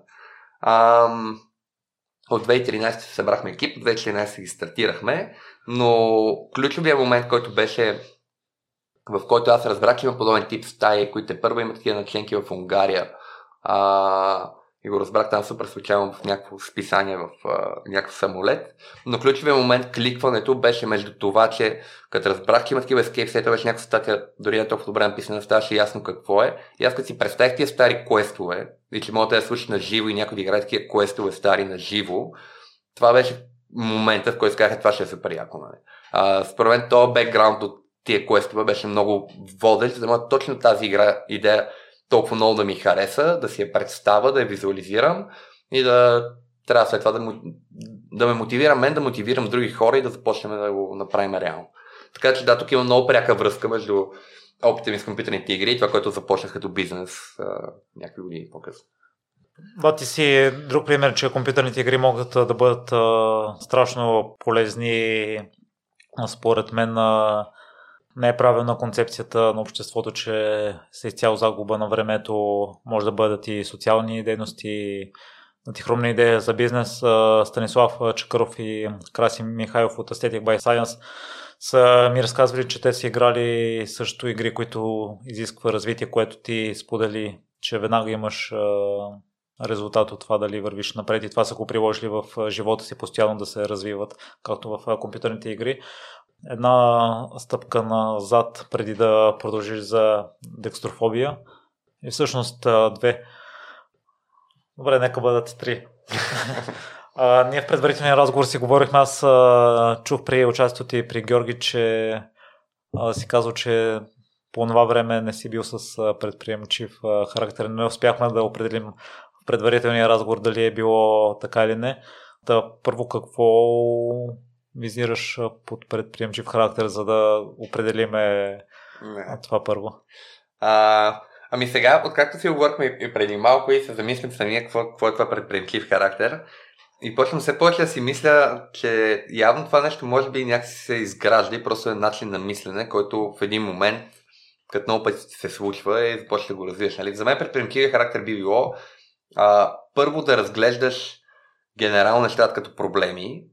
От 2013 събрахме екип, от 2014 ги стартирахме, но ключовия момент, който беше, в който аз разбрах, че има подобен тип стаи, които първо имат такива начленки в Унгария и го разбрах там супер случайно в някакво списание, в някакъв самолет. Но ключовия момент, кликването беше между това, че като разбрах, че има такива escape, това беше някаква статия, дори не толкова добре написана, ставаше ясно какво е. И аз като си представих тия стари квестове, и че могат да слушат на живо и някой да играе такива квестове стари на живо, това беше момента, в който казаха, това ще е супер яко. Според мен този бекграунд от тия квестове беше много водещ, за да може точно тази игра идея толкова много да ми хареса, да си я представя, да я визуализирам и да трябва след това да ме мотивирам мен, да мотивирам други хора и да започнем да го направим реално. Така че да, тук има много пряка връзка между опита ми с компютърните игри и това, което започнах като бизнес някакви години по-късно. Да, ти си друг пример, че компютърните игри могат да бъдат страшно полезни. Според мен не е правилна концепцията на обществото, че с изцяло загуба на времето може да бъдат и социални дейности. На ти хрумна идея за бизнес, Станислав Чакъров и Краси Михайлов от Aesthetic by Science са ми разказвали, че те са играли също игри, които изисква развитие, което ти сподели, че веднага имаш резултат от това дали вървиш напред и това са го приложили в живота си постоянно да се развиват, както в компютърните игри. Една стъпка назад преди да продължиш за декстрофобия и всъщност две. Добре, нека бъдат три. Ние в предварителния разговор си говорихме, аз чух при участието ти при Георги, че си казал, че по това време не си бил с предприемчив характер. Не успяхме да определим в предварителния разговор дали е било така или не. Да, първо какво визираш под предприемчив характер, за да определиме това първо? Ами сега, откакто си говорихме и преди малко и се замислим самия какво е това предприемчив характер и почвам все повече да си мисля, че явно това нещо може би някакси се изгражда и просто е начин на мислене, който в един момент, като много пъти се случва и започваш да го развиваш. Нали? За мен предприемчивия характер би било първо да разглеждаш генерално нещата като проблеми,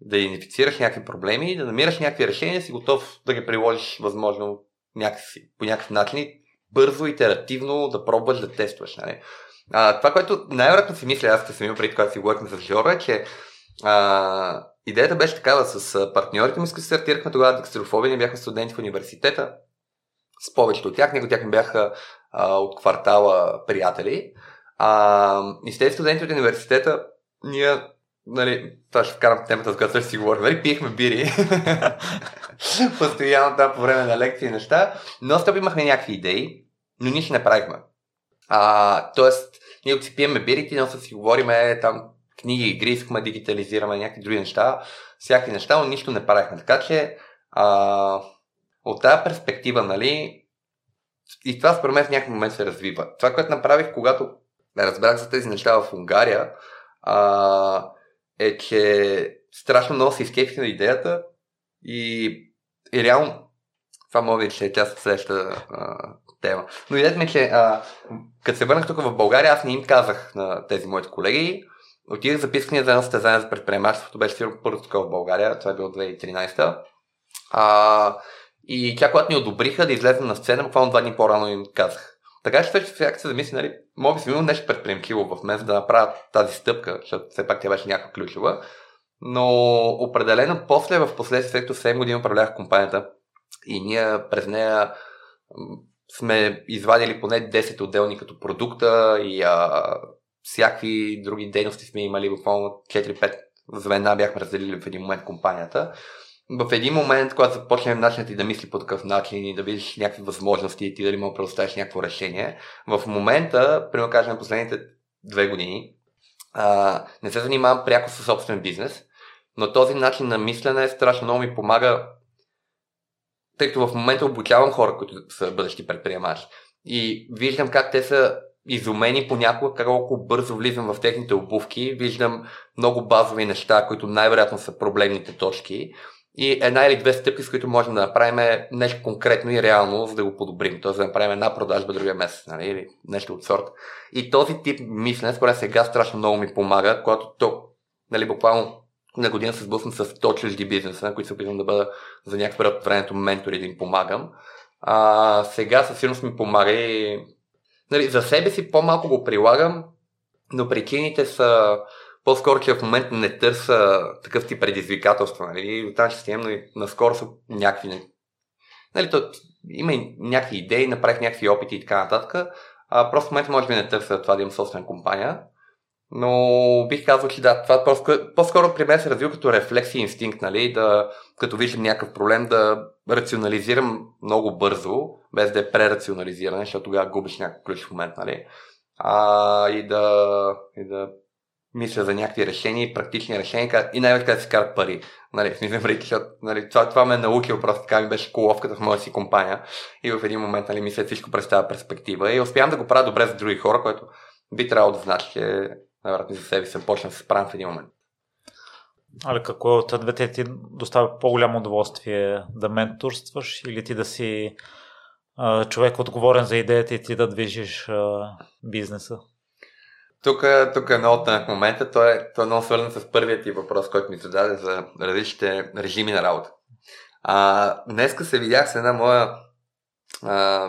да идентифицираш някакви проблеми, да намираш някакви решения, си готов да ги приложиш възможно някакси, по някакъв начин, бързо, итеративно да пробваш, да тестваш. Нали? Това, което най-вероятно си мисля, аз съм имал преди, когато си говорихме с Жора, е, че идеята беше такава с партньорите ми, с които стартирахме тогава декстрофобия, бяха студенти в университета, с повечето от тях, някои от тях ми бяха от квартала приятели. И с тези студенти от университета ние, нали, това ще вкарам темата, за която също си говорим, нали, пиехме бири постоянно там по време на лекции и неща, но с тъп имахме някакви идеи, но ние ще направихме. Тоест, ние си пиеме бирите, но си говорим там книги, игри, искаме дигитализираме някакви други неща, всякакви неща, но нищо не правихме. Така че от тази перспектива, нали, и това според мен в някакъв момент се развива. Това, което направих, когато разбрах за тези неща в Унгария, е, че страшно много се изкефих на идеята и реално това може би ще е част от следващата тема. Но идеята ми, че като се върнах тук в България, аз не им казах на тези моите колеги. Отидах записване за едно състезание за предприемачеството, беше първо тук в България, това е било 2013-та. И тя, когато ни одобриха да излезем на сцена, буквално 2 дни по-рано им казах. Така че сега се замисли, нали, може би съм имал нещо предприемчиво в мен, за да направя тази стъпка, защото все пак тя беше някаква ключова. Но определено после, в последствие, като 7 години управлявах компанията и ние през нея сме извадили поне 10 отделни като продукта и всякакви други дейности сме имали буквално 4-5 звена бяхме разделили в един момент компанията. В един момент, когато започнем начинът ти да мисли по такъв начин и да видиш някакви възможности и ти дали мога да предоставиш някакво решение, в момента, примерно кажем последните 2 години, не се занимавам пряко със собствен бизнес, но този начин на мислене страшно много ми помага, тъй като в момента обучавам хора, които са бъдещи предприемачи и виждам как те са изумени понякога, колко бързо влизам в техните обувки, виждам много базови неща, които най-вероятно са проблемните точки и една или две стъпки, с които можем да направим нещо конкретно и реално, за да го подобрим. Т.е. да направим една продажба другия месец, нали? Или нещо от сорта. И този тип мислене, според сега страшно много ми помага, когато то, нали, буквално на година се сблъсна с 100 чужди бизнеса, на които се опитвам да бъда за някакъв период от времето ментор и да им помагам. Сега със сигурност ми помага и, нали, за себе си по-малко го прилагам, но причините са по-скоро, че в момента не търса такъв тип предизвикателства, нали? Оттам ще си имам, но и наскоро са някакви, нали, има и някакви идеи, направих някакви опити и така нататък. Просто в момента може би не търса това да имам собствена компания, но бих казал, че да, това по-скоро при мен се развива като рефлекс и инстинкт, нали? Да, като виждам някакъв проблем, да рационализирам много бързо, без да е прерационализиране, защото тогава губиш някакъв ключ в момент, нали? И да мисля за някакви решения, практични решения и най-вече да се карат пари. Нали, това ме е научил, просто така ми беше коловката в моя си компания и в един момент, нали, мисля, всичко представя перспектива и успявам да го правя добре за други хора, което би трябвало да знаеш, че навратно за себе се почна да се справям в един момент. Але какво от двете ти доставя по-голямо удоволствие? Да менторстваш или ти да си човек отговорен за идеята и ти да движиш бизнеса? Тук е много тънък момента. Той е много свързан с първият ти въпрос, който ми зададе за различните режими на работа. Днеска се видях с една моя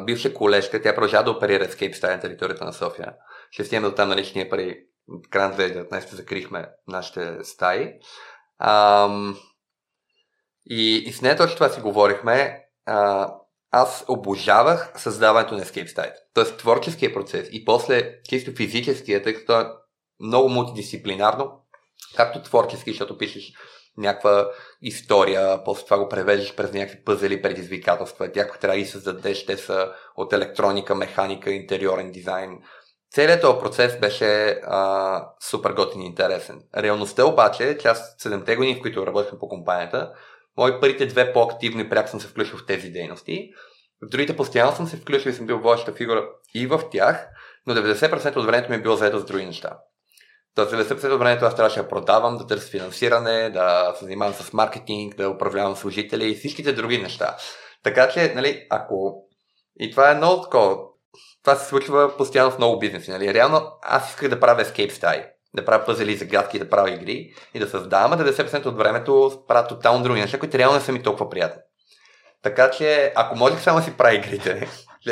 бивша колежка. Тя продължава да оперира скейп стая на територията на София. Ще стигнем до там наличния пари. Край на 2019 закрихме нашите стаи. И с нея точно това си говорихме. Аз обожавах създаването на escape стаите. Тоест творческия процес и после чисто физическия, тъй като е много мултидисциплинарно, както творчески, защото пишеш някаква история, после това го превеждаш през някакви пъзели, предизвикателства, тя трябва да ги създадеш, те са от електроника, механика, интериорен дизайн. Целият този процес беше супер готин и интересен. Реалността обаче, аз 7-те години, в които работихме по компанията, мои първите две по-активни пряко съм се включил в тези дейности. В другите постоянно съм се включил и съм бил водеща фигура и в тях, но 90% от времето ми е било заедно с други неща. Тоест 90% от времето аз трябваше да продавам, да търся финансиране, да се занимавам с маркетинг, да управлявам служители и всичките други неща. Така че, нали, ако... И това е много такова. Това се случва постоянно в много бизнеси. Нали? Реално аз исках да правя escape стаи, да правя пъзели, загадки, да правя игри и да създавам, а 90% от времето правя тотално други неща, които реално не са ми толкова приятни. Така че, ако можех само да си правя игрите,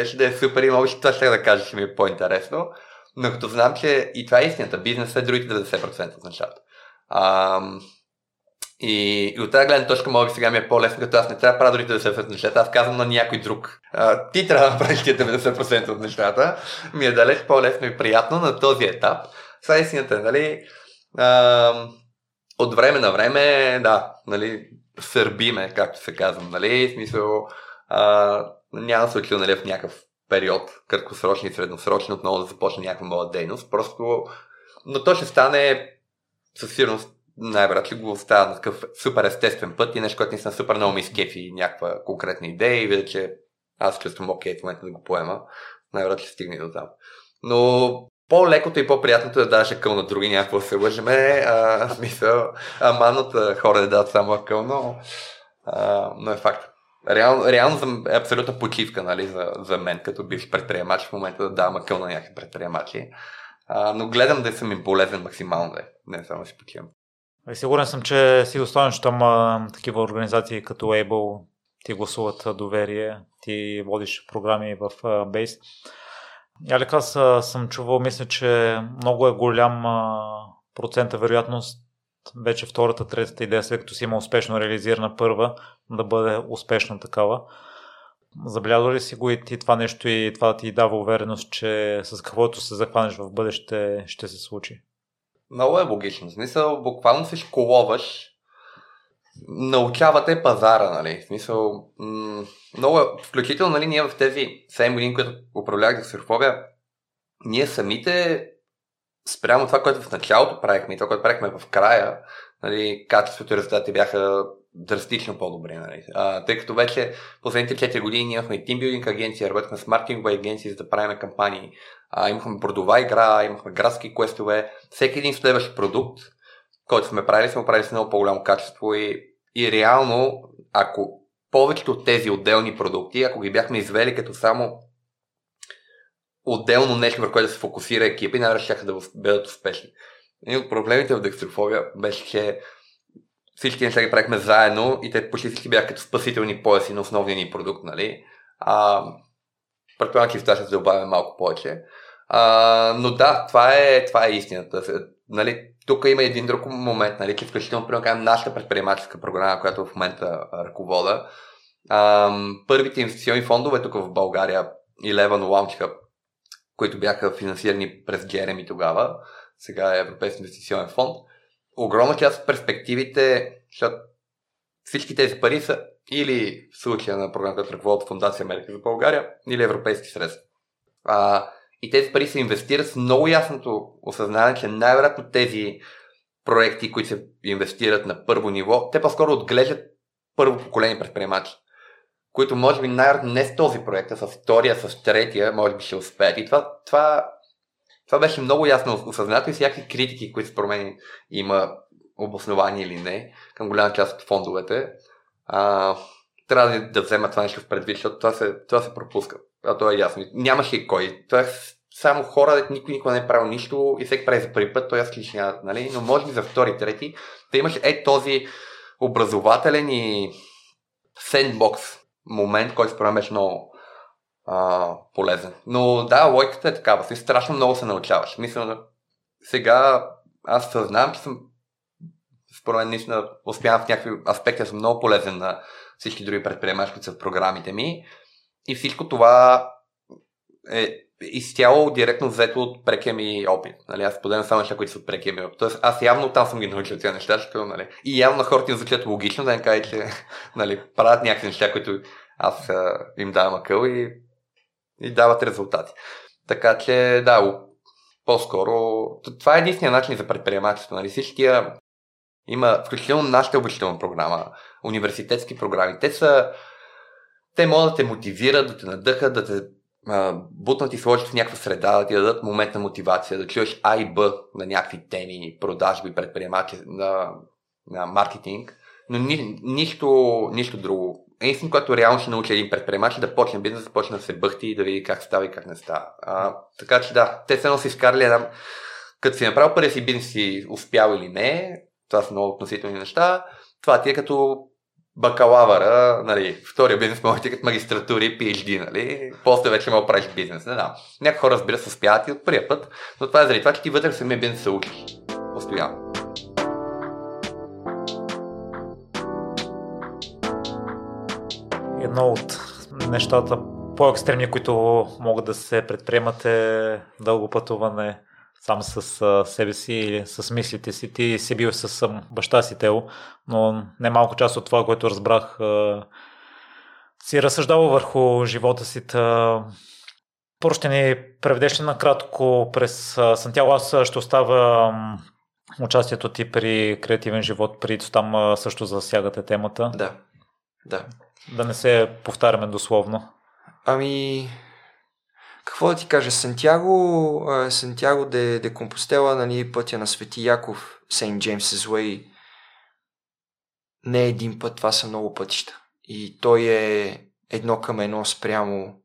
ще да е супер и може това ще да кажа, че ми е по-интересно, но като знам, че и това е истината, бизнесът е другите 90% от нещата. И от тази гледна точка, може би сега ми е по-лесно, като аз не трябва да правя другите 90% от нещата, аз казвам на някой друг. Ти трябва да правиш тия 90% от нещата, ми е далеч по-лесно и приятно на този етап. Сега истината, нали, от време на време, да, нали, сърбиме, както се казвам, нали, в смисъл, няма да се учил, нали, в някакъв период, краткосрочно и средносрочно, отново да започне някаква моя дейност, просто, но то ще стане със сигурност, най-вероятно го става на такъв супер естествен път и нещо, което наистина супер много ми изкефи някаква конкретна идея и видя, че аз чувствам окей в момента да го поема, най-вероятно ще стигне до там. Но по-лекото и по-приятното е да дадеш акъл на други, някакво се лъжеме, мисъл, манната хора да дадат само акъл, но е факт. Реално е абсолютна почивка, нали, за мен, като бивш предприемач, в момента да давам акъл на някакви предприемачи, но гледам да съм им полезен максимално, не само си почивам. Сигурен съм, че си достоен, че там такива организации като Able ти гласуват доверие, ти водиш програми в Base. Ялик, аз съм чувал, мисля, че много е голям процента вероятност вече втората, третата идея, след като си има успешно реализирана първа, да бъде успешна такава. Забелязва ли си го и ти това нещо и това да ти дава увереност, че с каквото се захванеш в бъдеще ще се случи? Много е логично. В смисъл, буквално се школоваш, научавате пазара, нали? В смисъл, много е, включително, нали, ние в тези 7 години, които управлявах Декстрофобия, ние самите, спрямо това, което в началото правихме и това, което правихме в края, нали, качеството и резултатите бяха драстично по-добри, нали? Тъй като вече последните 4 години имахме тимбилдинг агенция, работихме с маркетингова агенция, за да правим кампании, имахме продова игра, имахме градски квестове, всеки един следващ продукт, който сме правили с много по-голямо качество и реално, ако повечето от тези отделни продукти, ако ги бяхме извели като само отделно нещо, върху което да се фокусира екипа, и най-вероятно щяха да бъдат успешни. Един от проблемите в Декстрофобия беше, че всички неща ги правихме заедно и те почти всички бяха като спасителни пояси на основния ни продукт, нали? Предполагам, че в това ще се добавя малко повече. Но да, това е истината. Нали, тук има един друг момент, нали, че включително прилагам нашата предприемаческа програма, която в момента ръковода. Първите инвестиционни фондове тук в България, Eleven Launch Hub, които бяха финансирани през Джереми тогава, сега е Европейски инвестиционен фонд. Огромна част от перспективите, защото всички тези пари са или в случая на програмата ръководната Фундация Америка за България, или европейски средства. и тези пари се инвестират с много ясното осъзнание, че най-вероятно тези проекти, които се инвестират на първо ниво, те по-скоро отглеждат първо поколение предприемачи, които може би най-вероятно не с този проект, а с втория, с третия, може би ще успеят. И това беше много ясно осъзнато и всякакви критики, които спромени има обоснование или не, към голяма част от фондовете, трябва да взема това нещо в предвид, защото това се пропуска. А то е ясно. Нямаше и кой. Това е само хора, никой не е правил нищо и всеки прави за първи път, той е сличняват, нали? Но може би за втори, трети, да имаш този образователен и сендбокс момент, който според мен беше много полезен. Но да, логиката е такава. Си страшно много се научаваш. Мисля, сега аз съзнавам, че съм според мен наистина успявам в някакви аспекти, съм много полезен на всички други предприемачи, които са в програмите ми. И всичко това е изцяло директно взето от прекия ми опит. Нали, аз споделям само неща, които са от прекия ми опит. Тоест, аз явно там съм ги научил тези неща, защото, нали, и явно хората им звучат логично, да не кажа, че нали, правят някакви неща, които аз им давам акъл и дават резултати. Така че, да, по-скоро това е единствения начин за предприемачество. Нали, всичкия има, включително нашата обучителна програма, университетски програми. Те могат да те мотивират, да те надъхат, да те бутнат и сложат в някаква среда, да ти дадат момент на мотивация, да чуеш А и Б на някакви теми, продажби, предприемачи, на маркетинг, но нищо друго. Единствено, което реално ще научи един предприемач е да почне бизнес, да почне да се бъхти и да види как става и как не става. Така че да, те са си изкарали една... Като си направил първия си бизнес си успял или не, това са много относителни неща, това ти е като бакалавъра, нали, втория бизнес може да ти като магистратура и PhD, нали, после вече мога да правиш бизнес, не знам. Някои хора разбира се успяват и от първия път, но това е заради това, че ти вътре в самия бизнес се учиш. Постоянно. Едно от нещата по-екстремни, които могат да се предприемат е дълго пътуване сам с себе си или с мислите си. Ти си бил с баща си Тео, но немалко част от това, което разбрах, си разсъждава върху живота си. Първо ще ни преведеш ли накратко през Сантьяго? Аз ще оставя участието ти при креативен живот, при там също засягате темата. Да. Да не се повтаряме дословно. Какво да ти кажа, Сантьяго де Компостела, нали, пътя на Свети Яков, Saint-Jean-Pied-de-Port, не един път, това са много пътища. И той е едно към едно спрямо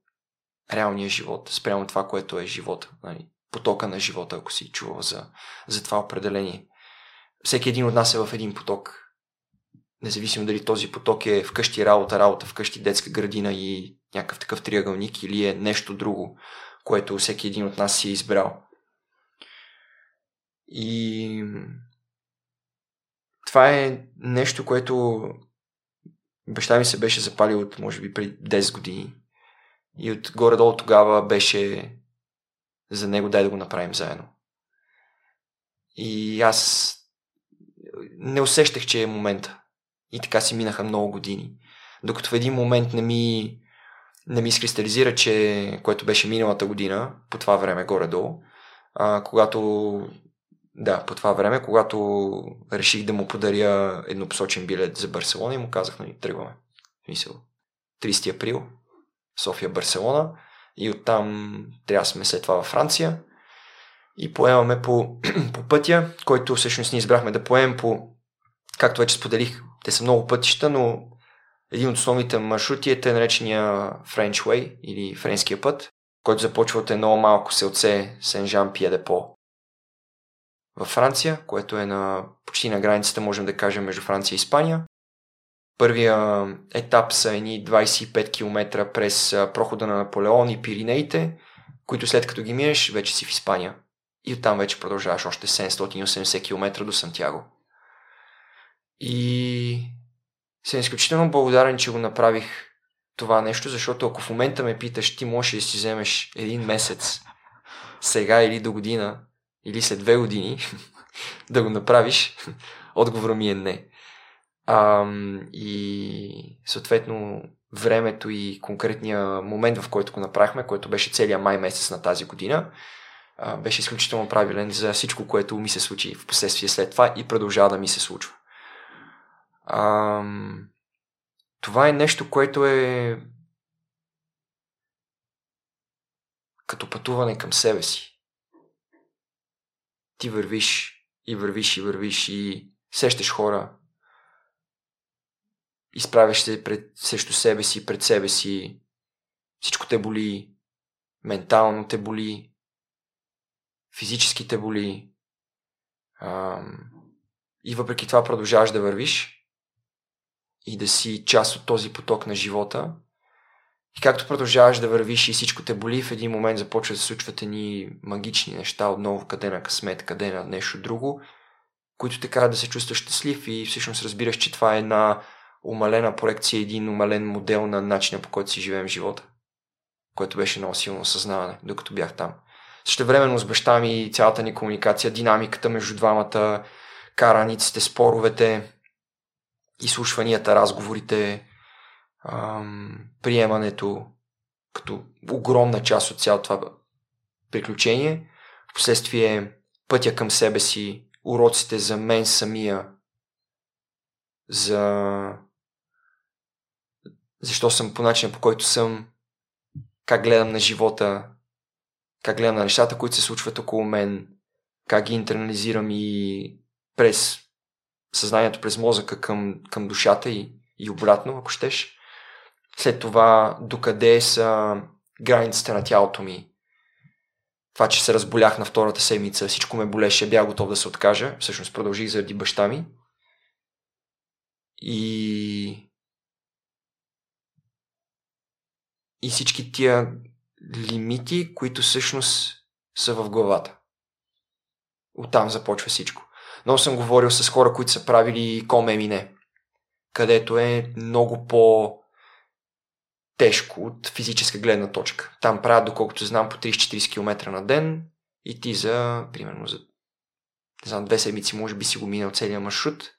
реалния живот, спрямо това, което е живота, нали, потока на живота, ако си чувал за това определение. Всеки един от нас е в един поток. Независимо дали този поток е вкъщи работа, вкъщи детска градина и някакъв такъв триъгълник или е нещо друго, което всеки един от нас си е избрал. И това е нещо, което баща ми се беше запалил от, може би, преди 10 години. И от горе-долу тогава беше за него, дай да го направим заедно. И аз не усещах, че е момента. И така си минаха много години. Докато в един момент не ми изкристализира, че което беше миналата година, по това време горе-долу, когато реших да му подаря еднопосочен билет за Барселона и му казах, нали, тръгваме. Мисъл, 30 април, София-Барселона и оттам трябва да сме след това във Франция и поемаме по пътя, който всъщност ние избрахме да поемем по, както вече споделих, те са много пътища, но един от основните маршрути е наречения French Way или френския път, който започва от едно малко селце Сен-Жан-Пие-де-По във Франция, което е почти на границата, можем да кажем, между Франция и Испания. Първия етап са едни 25 км през прохода на Наполеон и Пиринеите, които след като ги минеш, вече си в Испания. И оттам вече продължаваш още 780 км до Сантьяго. И съм изключително благодарен, че го направих това нещо, защото ако в момента ме питаш, ти можеш да си вземеш един месец сега или до година, или след 2 години да го направиш, отговорът ми е не. И съответно времето и конкретния момент, в който го направихме, който беше целия май месец на тази година, беше изключително правилен за всичко, което ми се случи в последствие след това и продължава да ми се случва. Това е нещо, което е като пътуване към себе си. Ти вървиш и вървиш и вървиш и сещаш хора, изправяш се срещу себе си, пред себе си, всичко те боли, ментално те боли, физически те боли, и въпреки това продължаваш да вървиш и да си част от този поток на живота. И както продължаваш да вървиш и всичко те боли, в един момент започват да се случват едни магични неща, отново къде на късмет, къде на нещо друго, които те карат да се чувстваш щастлив и всъщност разбираш, че това е една умалена проекция, един умален модел на начина, по който си живеем живота, което беше много силно осъзнаване, докато бях там. Същевременно с баща ми, цялата ни комуникация, динамиката между двамата, караниците, споровете, изслушванията, разговорите, приемането като огромна част от цялото това приключение, впоследствие пътя към себе си, уроците за мен самия, за защо съм по начина, по който съм, как гледам на живота, как гледам на нещата, които се случват около мен, как ги интернализирам и през съзнанието, през мозъка към душата и обратно, ако щеш. След това, докъде са границите на тялото ми. Това, че се разболях на втората седмица, всичко ме болеше, бях готов да се откажа. Всъщност продължих заради баща ми. И всички тия лимити, които всъщност са в главата. Оттам започва всичко. Но съм говорил с хора, които са правили комемине, където е много по-тежко от физическа гледна точка. Там правят, доколкото знам, по 30-40 км на ден и ти за, примерно, не знам, 2 седмици може би си го минал целия маршрут,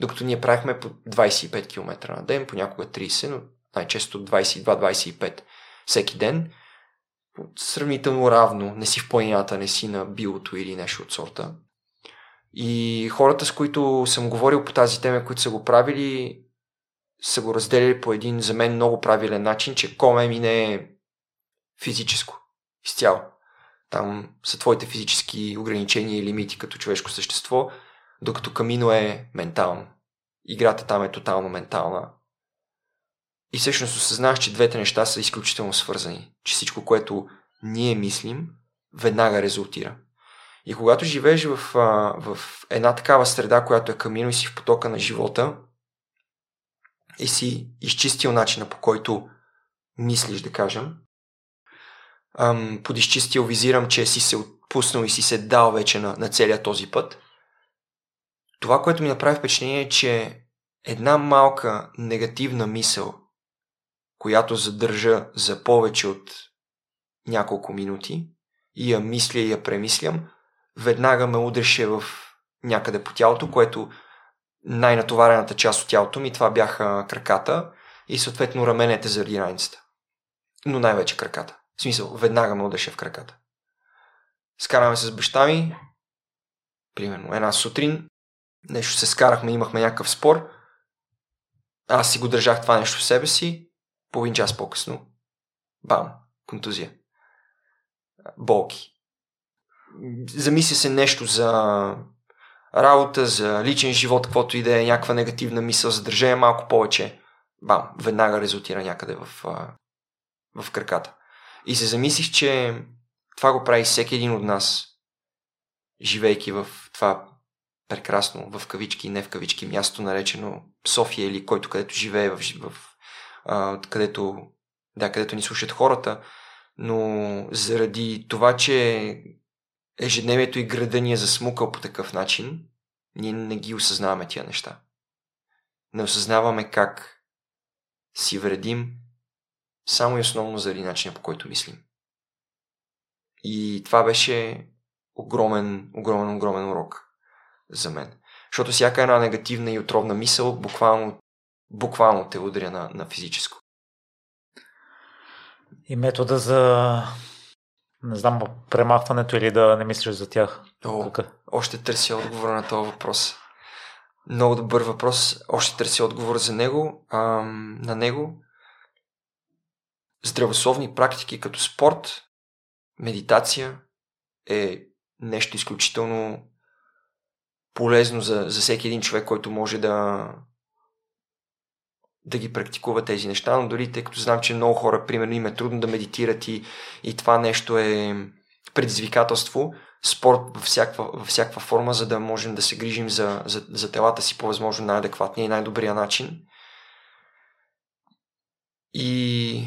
докато ние правихме по 25 км на ден, понякога 30, но най-често 22-25 всеки ден. Сравнително равно, не си в планината, не си на билото или нещо от сорта. И хората, с които съм говорил по тази тема, които са го правили, са го разделили по един за мен много правилен начин, че коме ми не е физическо изцяло. Там са твоите физически ограничения и лимити като човешко същество, докато камино е ментално. Играта там е тотално ментална. И всъщност осъзнах, че двете неща са изключително свързани. Че всичко, което ние мислим, веднага резултира. И когато живееш в една такава среда, която е камино и си в потока на живота и си изчистил начина, по който мислиш, да кажем, подизчистил, визирам, че си се отпуснал и си се дал вече на целия този път, това, което ми направи впечатление е, че една малка негативна мисъл, която задържа за повече от няколко минути и я мисля и я премислям, веднага ме удреше в някъде по тялото, което най-натоварената част от тялото ми, това бяха краката и съответно раменете заради раницата. Но най-вече краката. В смисъл, веднага ме удреше в краката. Скараме с баща ми, примерно една сутрин, нещо се скарахме, имахме някакъв спор, аз си го държах това нещо в себе си, половин час по-късно, бам, контузия, болки. Замисля се нещо за работа, за личен живот, каквото и да е, някаква негативна мисъл, задържа я малко повече, бам, веднага резултира някъде в краката. И се замислих, че това го прави всеки един от нас, живейки в това прекрасно, в кавички и не в кавички, място наречено София или който където живее, където ни слушат хората, но заради това, че ежедневието и града ни е засмукал по такъв начин, ние не ги осъзнаваме тия неща. Не осъзнаваме как си вредим само и основно заради начина, по който мислим. И това беше огромен урок за мен. Защото всяка една негативна и отровна мисъл буквално те удря на физическо. и метода за, не знам, премахването или да не мислиш за тях. Още търся отговора на този въпрос. Много добър въпрос. Още търся отговор за него, на него. Здравословни практики като спорт, медитация е нещо изключително полезно за всеки един човек, който може да ги практикува тези неща, но дори тъй като знам, че много хора, примерно, им е трудно да медитират и това нещо е предизвикателство, спорт във всякаква форма, за да можем да се грижим за телата си по възможно най-адекватния и най-добрия начин. И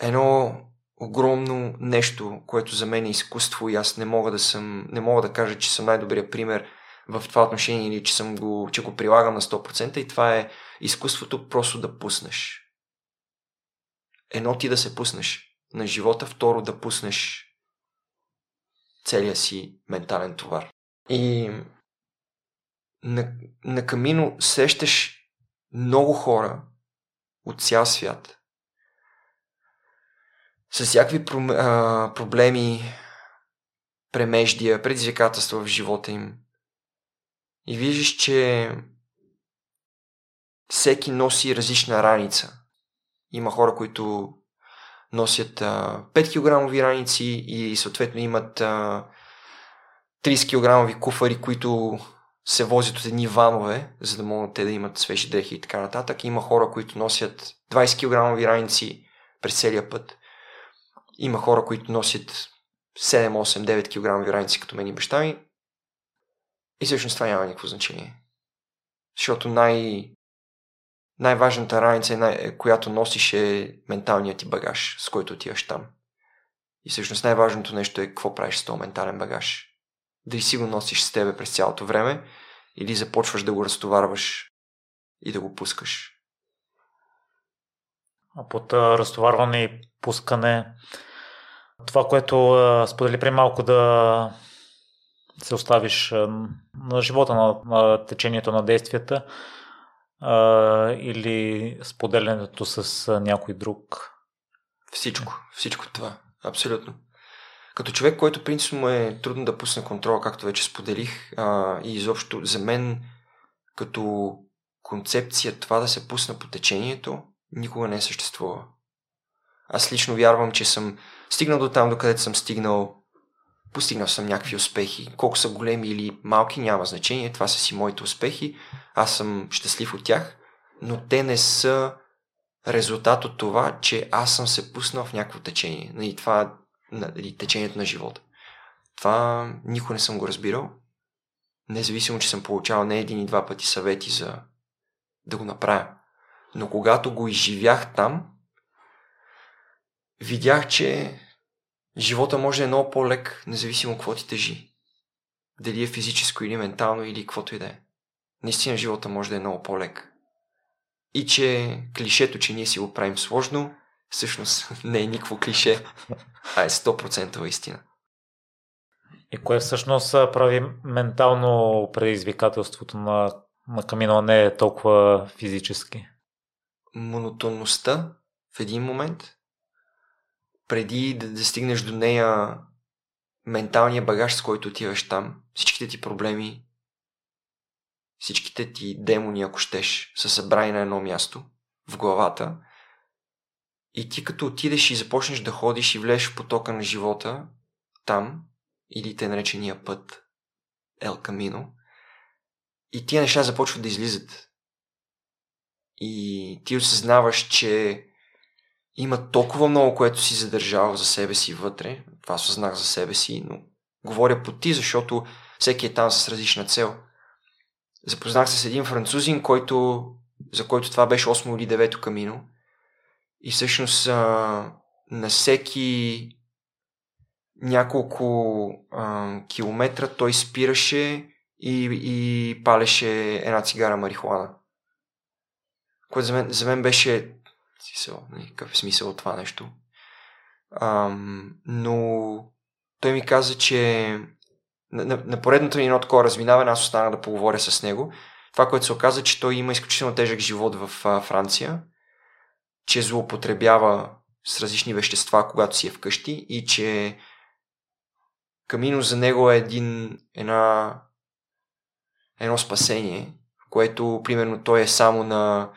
едно огромно нещо, което за мен е изкуство и аз не мога да кажа, че съм най-добрия пример в това отношение или че че го прилагам на 100%, и това е изкуството просто да пуснеш. Едно, ти да се пуснеш на живота, второ, да пуснеш целия си ментален товар. И на камино срещаш много хора от цял свят с всякакви проблеми, премеждия, предизвикателства в живота им. И виждаш, че всеки носи различна раница. Има хора, които носят 5 кг раници и съответно имат 30 кг куфари, които се возят от едни ванове, за да могат те да имат свежи дрехи и така нататък. Има хора, които носят 20 кг раници през целия път. Има хора, които носят 7, 8, 9 кг раници, като мен и баща ми. И всъщност това няма никакво значение. Защото най-важната раница, която носиш, е менталният ти багаж, с който отиваш там. И всъщност най-важното нещо е какво правиш с този ментален багаж. Дали си го носиш с тебе през цялото време или започваш да го разтоварваш и да го пускаш. А под разтоварване и пускане, това, което сподели преди малко, да се оставиш на живота, на течението на действията, или споделянето с някой друг. Всичко това, абсолютно. Като човек, който принципно е трудно да пусне контрола, както вече споделих, и изобщо за мен като концепция това да се пусна по течението никога не съществува. Аз лично вярвам, че съм стигнал до там, до където съм стигнал, постигнал съм някакви успехи. Колко са големи или малки, няма значение. Това са си моите успехи. Аз съм щастлив от тях, но те не са резултат от това, че аз съм се пуснал в някакво течение. И това е течението на живота. Това никога не съм го разбирал. Независимо, че съм получавал не един и два пъти съвети за да го направя. Но когато го изживях там, видях, че живота може да е много по-лек, независимо какво ти тежи. Дали е физическо или ментално или каквото и да е. Наистина живота може да е много по-лек. И че клишето, че ние си го правим сложно, всъщност не е никакво клише, а е 100% истина. И кое всъщност прави ментално предизвикателството на камино, а не е толкова физически? Монотонността в един момент. Преди да стигнеш до нея, менталния багаж, с който отиваш там, всичките ти проблеми, всичките ти демони, ако щеш, са събрани на едно място, в главата. И ти като отидеш и започнеш да ходиш и влезеш в потока на живота там, или те наречения път El Camino, и тия неща започват да излизат. И ти осъзнаваш, че има толкова много, което си задържал за себе си вътре. Това съзнах за себе си, но говоря по ти, защото всеки е там с различна цел. Запознах се с един французин, за който това беше 8 или 9 камино. И всъщност на всеки няколко километра той спираше и палеше една цигара марихуана. Което за мен беше... Какъв е смисъл от това нещо? Но той ми каза, че на поредното ни едно такова разминаване аз останах да поговоря с него. Това, което се оказа, че той има изключително тежък живот в Франция, че злоупотребява с различни вещества, когато си е вкъщи, и че камино за него е едно спасение, което примерно той е само на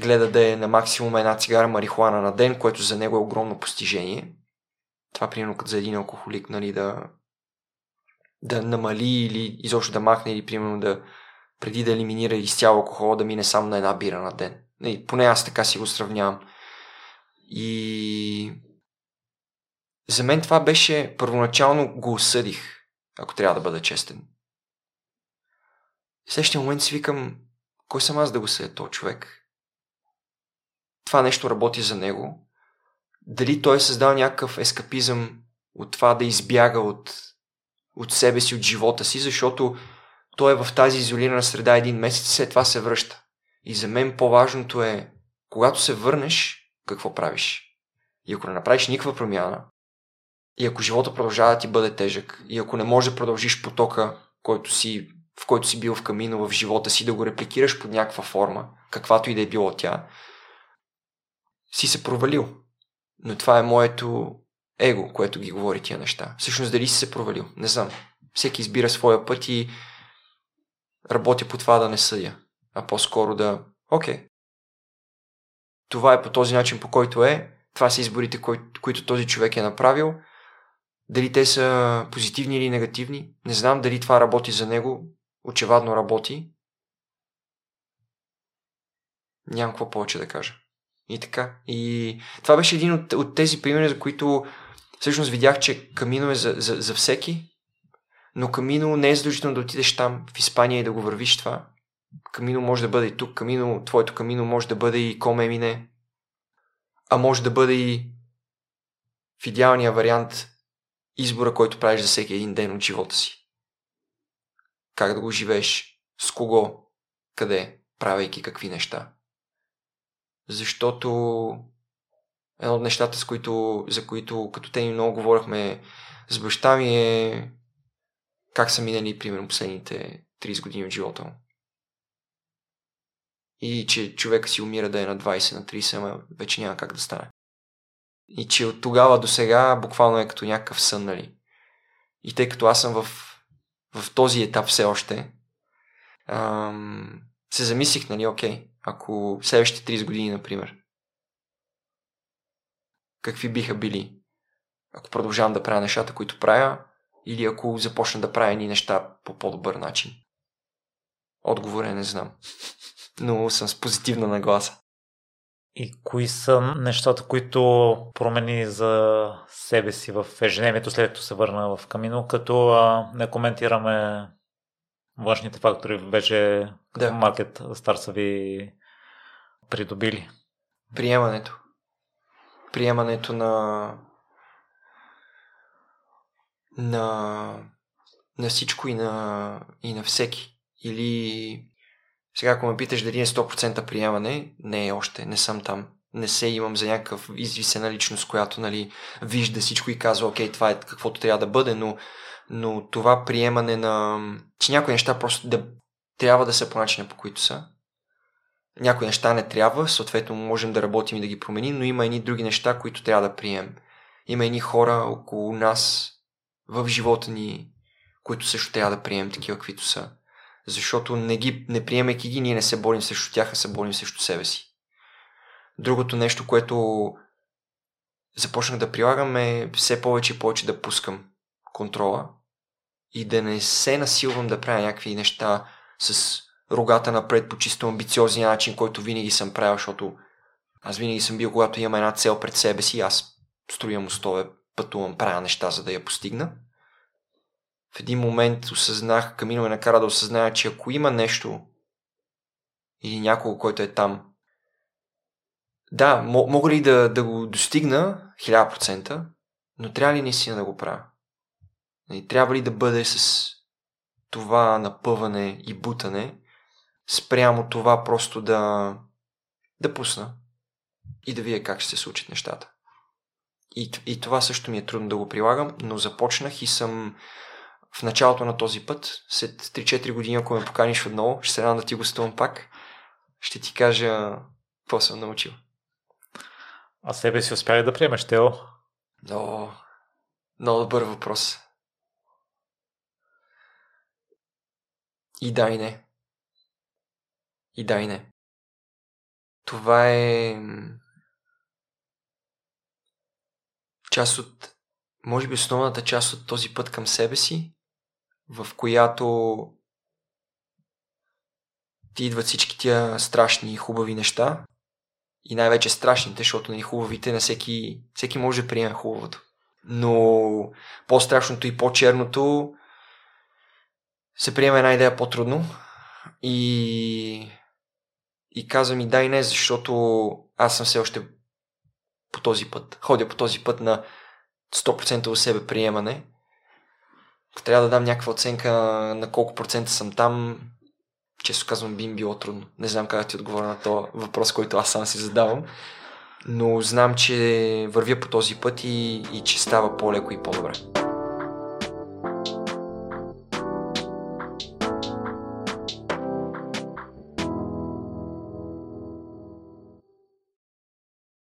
гледа да е на максимум една цигара марихуана на ден, което за него е огромно постижение. Това примерно като за един алкохолик, нали, да намали или изобщо да махне, или примерно да преди да елиминира изцяло алкохола да мине само на една бира на ден. И поне аз така си го сравнявам. И за мен това беше, първоначално го осъдих, ако трябва да бъда честен. В следващия момент си викам, кой съм аз да го съдя този човек? Това нещо работи за него. Дали той е създал някакъв ескапизъм от това да избяга от себе си, от живота си, защото той е в тази изолирана среда един месец и след това се връща. И за мен по-важното е, когато се върнеш, какво правиш? И ако не направиш никаква промяна, и ако живота продължава да ти бъде тежък, и ако не можеш да продължиш потока, в който си бил в камино в живота си, да го репликираш под някаква форма, каквато и да е било тя, си се провалил. Но това е моето его, което ги говори тия неща. Всъщност дали си се провалил? Не знам. Всеки избира своя път и работя по това да не съдя, а по-скоро да... Окей. Това е по този начин, по който е. Това са изборите, които този човек е направил. Дали те са позитивни или негативни, не знам. Дали това работи за него, очевидно работи. Нямам какво повече да кажа. И така. И това беше един от тези примери, за които всъщност видях, че камино е за всеки, но камино не е задължително да отидеш там в Испания и да го вървиш това. Камино може да бъде и тук, твоето камино може да бъде и комемине, а може да бъде и в идеалния вариант избора, който правиш за всеки един ден от живота си. Как да го живееш, с кого, къде, правейки какви неща. Защото едно от нещата, за които като те ни много говорихме с баща ми, е как са минали примерно последните 30 години от живота му. И че човек си умира да е на 20, на 30, ама вече няма как да стане. И че от тогава до сега буквално е като някакъв сън, нали? И тъй като аз съм в този етап все още, се замислих, нали, окей, ако следващите 30 години, например, какви биха били? Ако продължавам да правя нещата, които правя, или ако започна да правя едни неща по по-добър начин? Отговор е не знам. Но съм с позитивна нагласа. И кои са нещата, които промени за себе си в ежедневието, след като се върна в камино, като не коментираме външните фактори, вече да. Маркет Стар са ви придобили? Приемането. Приемането на всичко и на всеки. Или... Сега, ако ме питаш дали е 100% приемане, не е още, не съм там. Не се имам за някакъв извисена личност, която, нали, вижда всичко и казва, окей, това е каквото трябва да бъде, но това приемане на... че някои неща просто трябва да са по начина, по които са. Някои неща не трябва, съответно можем да работим и да ги променим, но има едни други неща, които трябва да приемем. Има едни хора около нас, в живота ни, които също трябва да приемем такива, каквито са. Защото не приемайки ги, ние не се борим срещу тях, а се борим срещу себе си. Другото нещо, което започнах да прилагам, е все повече и повече да пускам контрола и да не се насилвам да правя някакви неща с рогата напред по чисто амбициозния начин, който винаги съм правил, защото аз винаги съм бил, когато имам една цел пред себе си, аз строя мостове, пътувам, правя неща, за да я постигна. В един момент осъзнах, камино ме накара да осъзная, че ако има нещо или някого, който е там, да, мога ли да го достигна 1000%, но трябва ли наистина да го правя? И трябва ли да бъде с това напъване и бутане спрямо това просто да пусна и да видя как ще се случат нещата? И това също ми е трудно да го прилагам, но започнах и съм... В началото на този път, след 3-4 години, ако ме поканиш отново, ще се радвам да ти гостувам пак, ще ти кажа какво съм научил. А себе си успя ли да приемеш, Тео? Много добър въпрос. И да, и не. И да, и не. Това е част от, може би основната част от този път към себе си, в която ти идват всички тия страшни и хубави неща. И най-вече страшните, защото на хубавите, на всеки може да приеме хубавото. Но по-страшното и по-черното се приема една идея по-трудно. И казвам и да и не, защото аз съм все още по този път. Ходя по този път на 100% от себе приемане. Трябва да дам някаква оценка на колко процента съм там. Често казвам, би им било трудно. Не знам как да ти отговоря на този въпрос, който аз сам си задавам. Но знам, че вървя по този път и че става по-леко и по-добре.